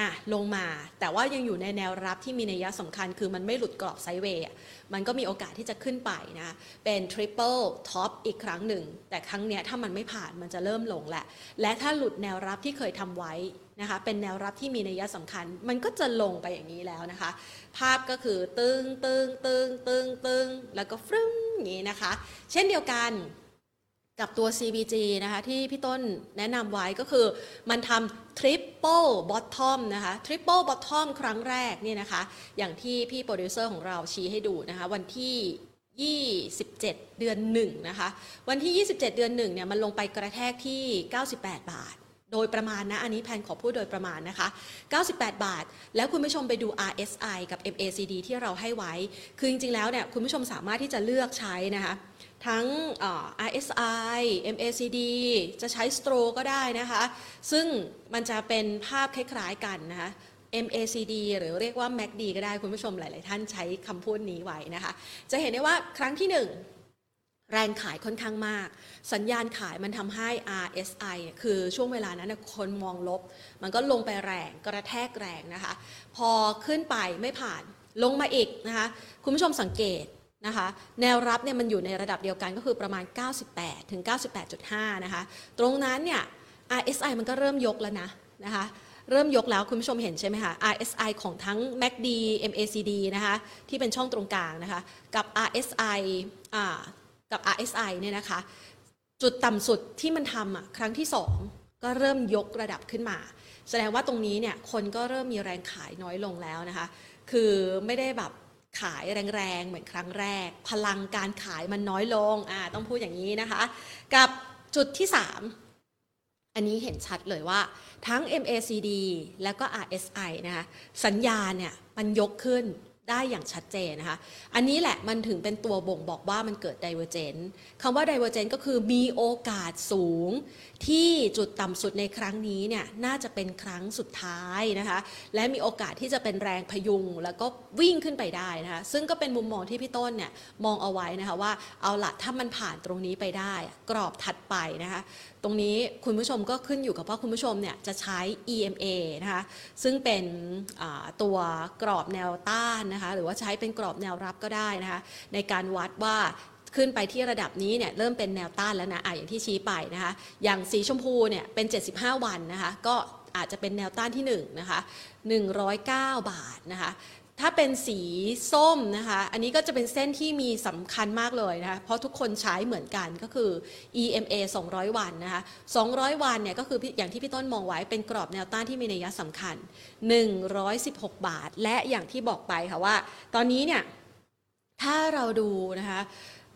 อ่ะลงมาแต่ว่ายังอยู่ในแนวรับที่มีนัยสำคัญคือมันไม่หลุดกรอบไซด์เวย์มันก็มีโอกาสที่จะขึ้นไปนะเป็น Triple Top อีกครั้งหนึ่งแต่ครั้งเนี้ยถ้ามันไม่ผ่านมันจะเริ่มลงแหละและถ้าหลุดแนวรับที่เคยทำไว้นะคะเป็นแนวรับที่มีนัยสำคัญมันก็จะลงไปอย่างนี้แล้วนะคะภาพก็คือตึงตึงตึงตึงตึงแล้วก็ฟรึ้งอย่างนี้นะคะเช่นเดียวกันกับตัว ซี บี จี นะคะที่พี่ต้นแนะนำไว้ก็คือมันทำ Triple Bottom นะคะ Triple Bottom ครั้งแรกนี่นะคะอย่างที่พี่โปรดิวเซอร์ของเราชี้ให้ดูนะคะวันที่ยี่สิบเจ็ดเดือนหนึ่งนะคะวันที่ยี่สิบเจ็ดเดือนหนึ่งเนี่ยมันลงไปกระแทกที่เก้าสิบแปดบาทโดยประมาณนะอันนี้แพนขอพูดโดยประมาณนะคะเก้าสิบแปดบาทแล้วคุณผู้ชมไปดู อาร์ เอส ไอ กับ เอ็ม เอ ซี ดี ที่เราให้ไว้คือจริงๆแล้วเนี่ยคุณผู้ชมสามารถที่จะเลือกใช้นะคะทั้ง อาร์ เอส ไอ เอ็ม เอ ซี ดี จะใช้ Stroke ก็ได้นะคะซึ่งมันจะเป็นภาพคล้ายๆกันนะคะ เอ็ม เอ ซี ดี หรือเรียกว่า แมค ดี ก็ได้คุณผู้ชมหลายๆท่านใช้คำพูดนี้ไว้นะคะจะเห็นได้ว่าครั้งที่หนึ่งแรงขายค่อนข้างมากสัญญาณขายมันทำให้ อาร์ เอส ไอ คือช่วงเวลานั้นคนมองลบมันก็ลงไปแรงกระแทกแรงนะคะพอขึ้นไปไม่ผ่านลงมาอีกนะคะคุณผู้ชมสังเกตนะคะแนวรับเนี่ยมันอยู่ในระดับเดียวกันก็คือประมาณ เก้าสิบแปดถึงเก้าสิบแปดจุดห้า นะคะตรงนั้นเนี่ย อาร์ เอส ไอ มันก็เริ่มยกแล้วนะนะคะเริ่มยกแล้วคุณผู้ชมเห็นใช่ไหมคะ อาร์ เอส ไอ ของทั้ง แมค ดี เอ็ม เอ ซี ดี นะคะที่เป็นช่องตรงกลางนะคะกับ RSI อ่ากับ อาร์ เอส ไอ เนี่ยนะคะจุดต่ำสุดที่มันทำอ่ะครั้งที่สองก็เริ่มยกระดับขึ้นมาแสดงว่าตรงนี้เนี่ยคนก็เริ่มมีแรงขายน้อยลงแล้วนะคะคือไม่ได้แบบขายแรงๆเหมือนครั้งแรกพลังการขายมันน้อยลงอ่าต้องพูดอย่างนี้นะคะกับจุดที่สามอันนี้เห็นชัดเลยว่าทั้ง เอ็ม เอ ซี ดี แล้วก็ อาร์ เอส ไอ นะคะสัญญาณเนี่ยมันยกขึ้นได้อย่างชัดเจนนะคะอันนี้แหละมันถึงเป็นตัวบ่งบอกว่ามันเกิด Divergence คำว่า Divergence ก็คือมีโอกาสสูงที่จุดต่ำสุดในครั้งนี้เนี่ยน่าจะเป็นครั้งสุดท้ายนะคะและมีโอกาสที่จะเป็นแรงพยุงแล้วก็วิ่งขึ้นไปได้นะคะซึ่งก็เป็นมุมมองที่พี่ต้นเนี่ยมองเอาไว้นะคะว่าเอาละถ้ามันผ่านตรงนี้ไปได้กรอบถัดไปนะคะตรงนี้คุณผู้ชมก็ขึ้นอยู่กับว่าคุณผู้ชมเนี่ยจะใช้ อี เอ็ม เอ นะคะซึ่งเป็นตัวกรอบแนวต้านนะคะหรือว่าใช้เป็นกรอบแนวรับก็ได้นะคะในการวัดว่าขึ้นไปที่ระดับนี้เนี่ยเริ่มเป็นแนวต้านแล้วนะอ่ะอย่างที่ชี้ไปนะคะอย่างสีชมพูเนี่ยเป็นเจ็ดสิบห้าวันนะคะก็อาจจะเป็นแนวต้านที่หนึ่งนะคะหนึ่งร้อยเก้าบาทนะคะถ้าเป็นสีส้มนะคะอันนี้ก็จะเป็นเส้นที่มีสำคัญมากเลยนะคะเพราะทุกคนใช้เหมือนกันก็คือ อี เอ็ม เอ สองร้อยวันนะคะสองร้อยวันเนี่ยก็คืออย่างที่พี่ต้นมองไว้เป็นกรอบแนวต้านที่มีนัยสำคัญหนึ่งร้อยสิบหกบาทและอย่างที่บอกไปค่ะว่าตอนนี้เนี่ยถ้าเราดูนะคะ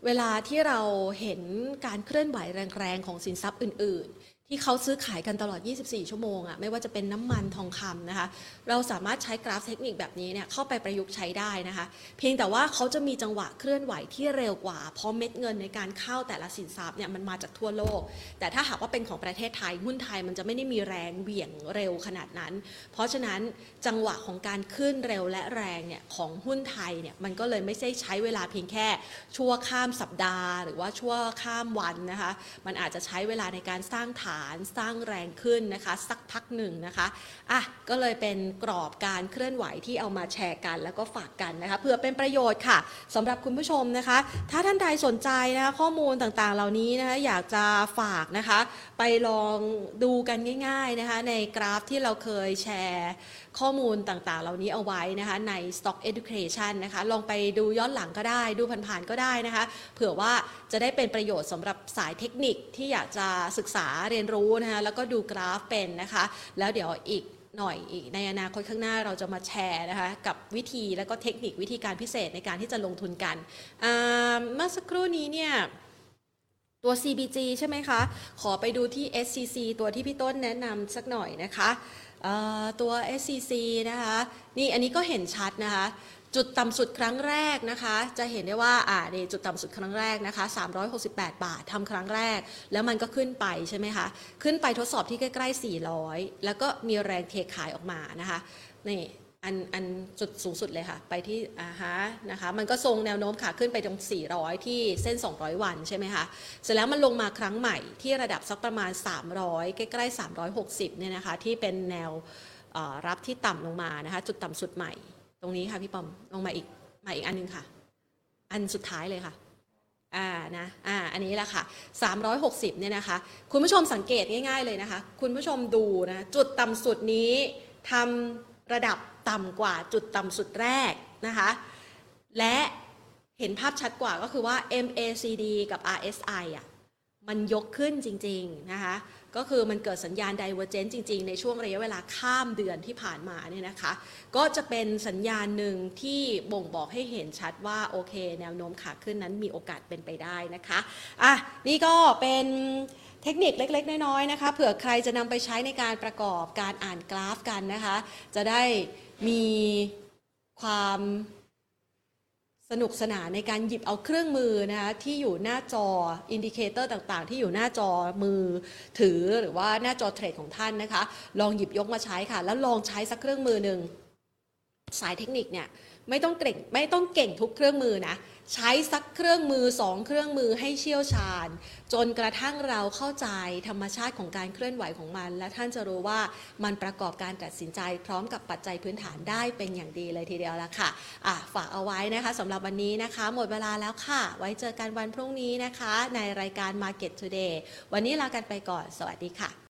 เวลาที่เราเห็นการเคลื่อนไหวแรงๆของสินทรัพย์อื่นๆที่เขาซื้อขายกันตลอดยี่สิบสี่ชั่วโมงอ่ะไม่ว่าจะเป็นน้ำมันทองคำนะคะเราสามารถใช้กราฟเทคนิคแบบนี้เนี่ยเข้าไปประยุกต์ใช้ได้นะคะเพียงแต่ว่าเขาจะมีจังหวะเคลื่อนไหวที่เร็วกว่าเพราะเม็ดเงินในการเข้าแต่ละสินทรัพย์เนี่ยมันมาจากทั่วโลกแต่ถ้าหากว่าเป็นของประเทศไทยหุ้นไทยมันจะไม่ได้มีแรงเหวี่ยงเร็วขนาดนั้นเพราะฉะนั้นจังหวะของการขึ้นเร็วและแรงเนี่ยของหุ้นไทยเนี่ยมันก็เลยไม่ใช่ใช้เวลาเพียงแค่ชั่วข้ามสัปดาห์หรือว่าชั่วข้ามวันนะคะมันอาจจะใช้เวลาในการสร้างฐานสร้างแรงขึ้นนะคะสักพักหนึ่งนะคะอ่ะก็เลยเป็นกรอบการเคลื่อนไหวที่เอามาแชร์กันแล้วก็ฝากกันนะคะเพื่อเป็นประโยชน์ค่ะสำหรับคุณผู้ชมนะคะถ้าท่านใดสนใจนะคะข้อมูลต่างๆเหล่านี้นะคะอยากจะฝากนะคะไปลองดูกันง่ายๆนะคะในกราฟที่เราเคยแชร์ข้อมูลต่างๆเหล่านี้เอาไว้นะคะใน Stock Education นะคะลองไปดูย้อนหลังก็ได้ดูผ่านๆก็ได้นะคะเผื่อว่าจะได้เป็นประโยชน์สำหรับสายเทคนิคที่อยากจะศึกษาเรียนรู้นะคะแล้วก็ดูกราฟเป็นนะคะแล้วเดี๋ยวอีกหน่อยอีกในอนาคตข้างหน้าเราจะมาแชร์นะคะกับวิธีแล้วก็เทคนิควิธีการพิเศษในการที่จะลงทุนกันเมื่อสักครู่นี้เนี่ยตัว ซี บี จี ใช่ไหมคะขอไปดูที่ เอส ซี ซี ตัวที่พี่ต้นแนะนำสักหน่อยนะคะตัว เอส ซี ซี นะคะนี่อันนี้ก็เห็นชัดนะคะจุดต่ำสุดครั้งแรกนะคะจะเห็นได้ว่าอ่านี่จุดต่ำสุดครั้งแรกนะคะสามร้อยหกสิบแปดบาททำครั้งแรกแล้วมันก็ขึ้นไปใช่ไหมคะขึ้นไปทดสอบที่ใกล้ๆสี่ร้อยแล้วก็มีแรงเทขายออกมานะคะนี่อันอันจุดสูงสุดเลยค่ะไปที่อ่าฮะนะคะมันก็ทรงแนวโน้มขาขึ้นไปตรงสี่ร้อยที่เส้นสองร้อยวันใช่ไหมคะเสร็จแล้วมันลงมาครั้งใหม่ที่ระดับสักประมาณสามร้อยใกล้ๆสามร้อยหกสิบเนี่ยนะคะที่เป็นแนวรับที่ต่ำลงมานะคะจุดต่ำสุดใหม่ตรงนี้ค่ะพี่ปอมลงมาอีกมาอีกอันนึงค่ะอันสุดท้ายเลยค่ะอ่านะอ่าอันนี้แหละค่ะสามร้อยหกสิบเนี่ยนะคะคุณผู้ชมสังเกตง่ายๆเลยนะคะคุณผู้ชมดูนะจุดต่ำสุดนี้ทำระดับต่ำกว่าจุดต่ำสุดแรกนะคะและเห็นภาพชัดกว่าก็คือว่า เอ็ม เอ ซี ดี กับ อาร์ เอส ไอ อ่ะมันยกขึ้นจริงๆนะคะก็คือมันเกิดสัญญาณ Divergence จริงๆในช่วงระยะเวลาข้ามเดือนที่ผ่านมาเนี่ยนะคะก็จะเป็นสัญญาณหนึ่งที่บ่งบอกให้เห็นชัดว่าโอเคแนวโน้มขาขึ้นนั้นมีโอกาสเป็นไปได้นะคะอ่ะนี่ก็เป็นเทคนิคเล็กๆน้อยๆนะคะเผื่อใครจะนำไปใช้ในการประกอบการอ่านกราฟกันนะคะจะได้มีความสนุกสนานในการหยิบเอาเครื่องมือนะคะที่อยู่หน้าจออินดิเคเตอร์ต่างๆที่อยู่หน้าจอมือถือหรือว่าหน้าจอเทรดของท่านนะคะลองหยิบยกมาใช้ค่ะแล้วลองใช้สักเครื่องมือหนึ่งสายเทคนิคเนี่ยไม่ต้องเก่งไม่ต้องเก่งทุกเครื่องมือนะใช้สักเครื่องมือสองเครื่องมือให้เชี่ยวชาญจนกระทั่งเราเข้าใจธรรมชาติของการเคลื่อนไหวของมันและท่านจะรู้ว่ามันประกอบการตัดสินใจพร้อมกับปัจจัยพื้นฐานได้เป็นอย่างดีเลยทีเดียวละค่ะอ่ะฝากเอาไว้นะคะสำหรับวันนี้นะคะหมดเวลาแล้วค่ะไว้เจอกันวันพรุ่งนี้นะคะในรายการ Market Today วันนี้ลากันไปก่อนสวัสดีค่ะ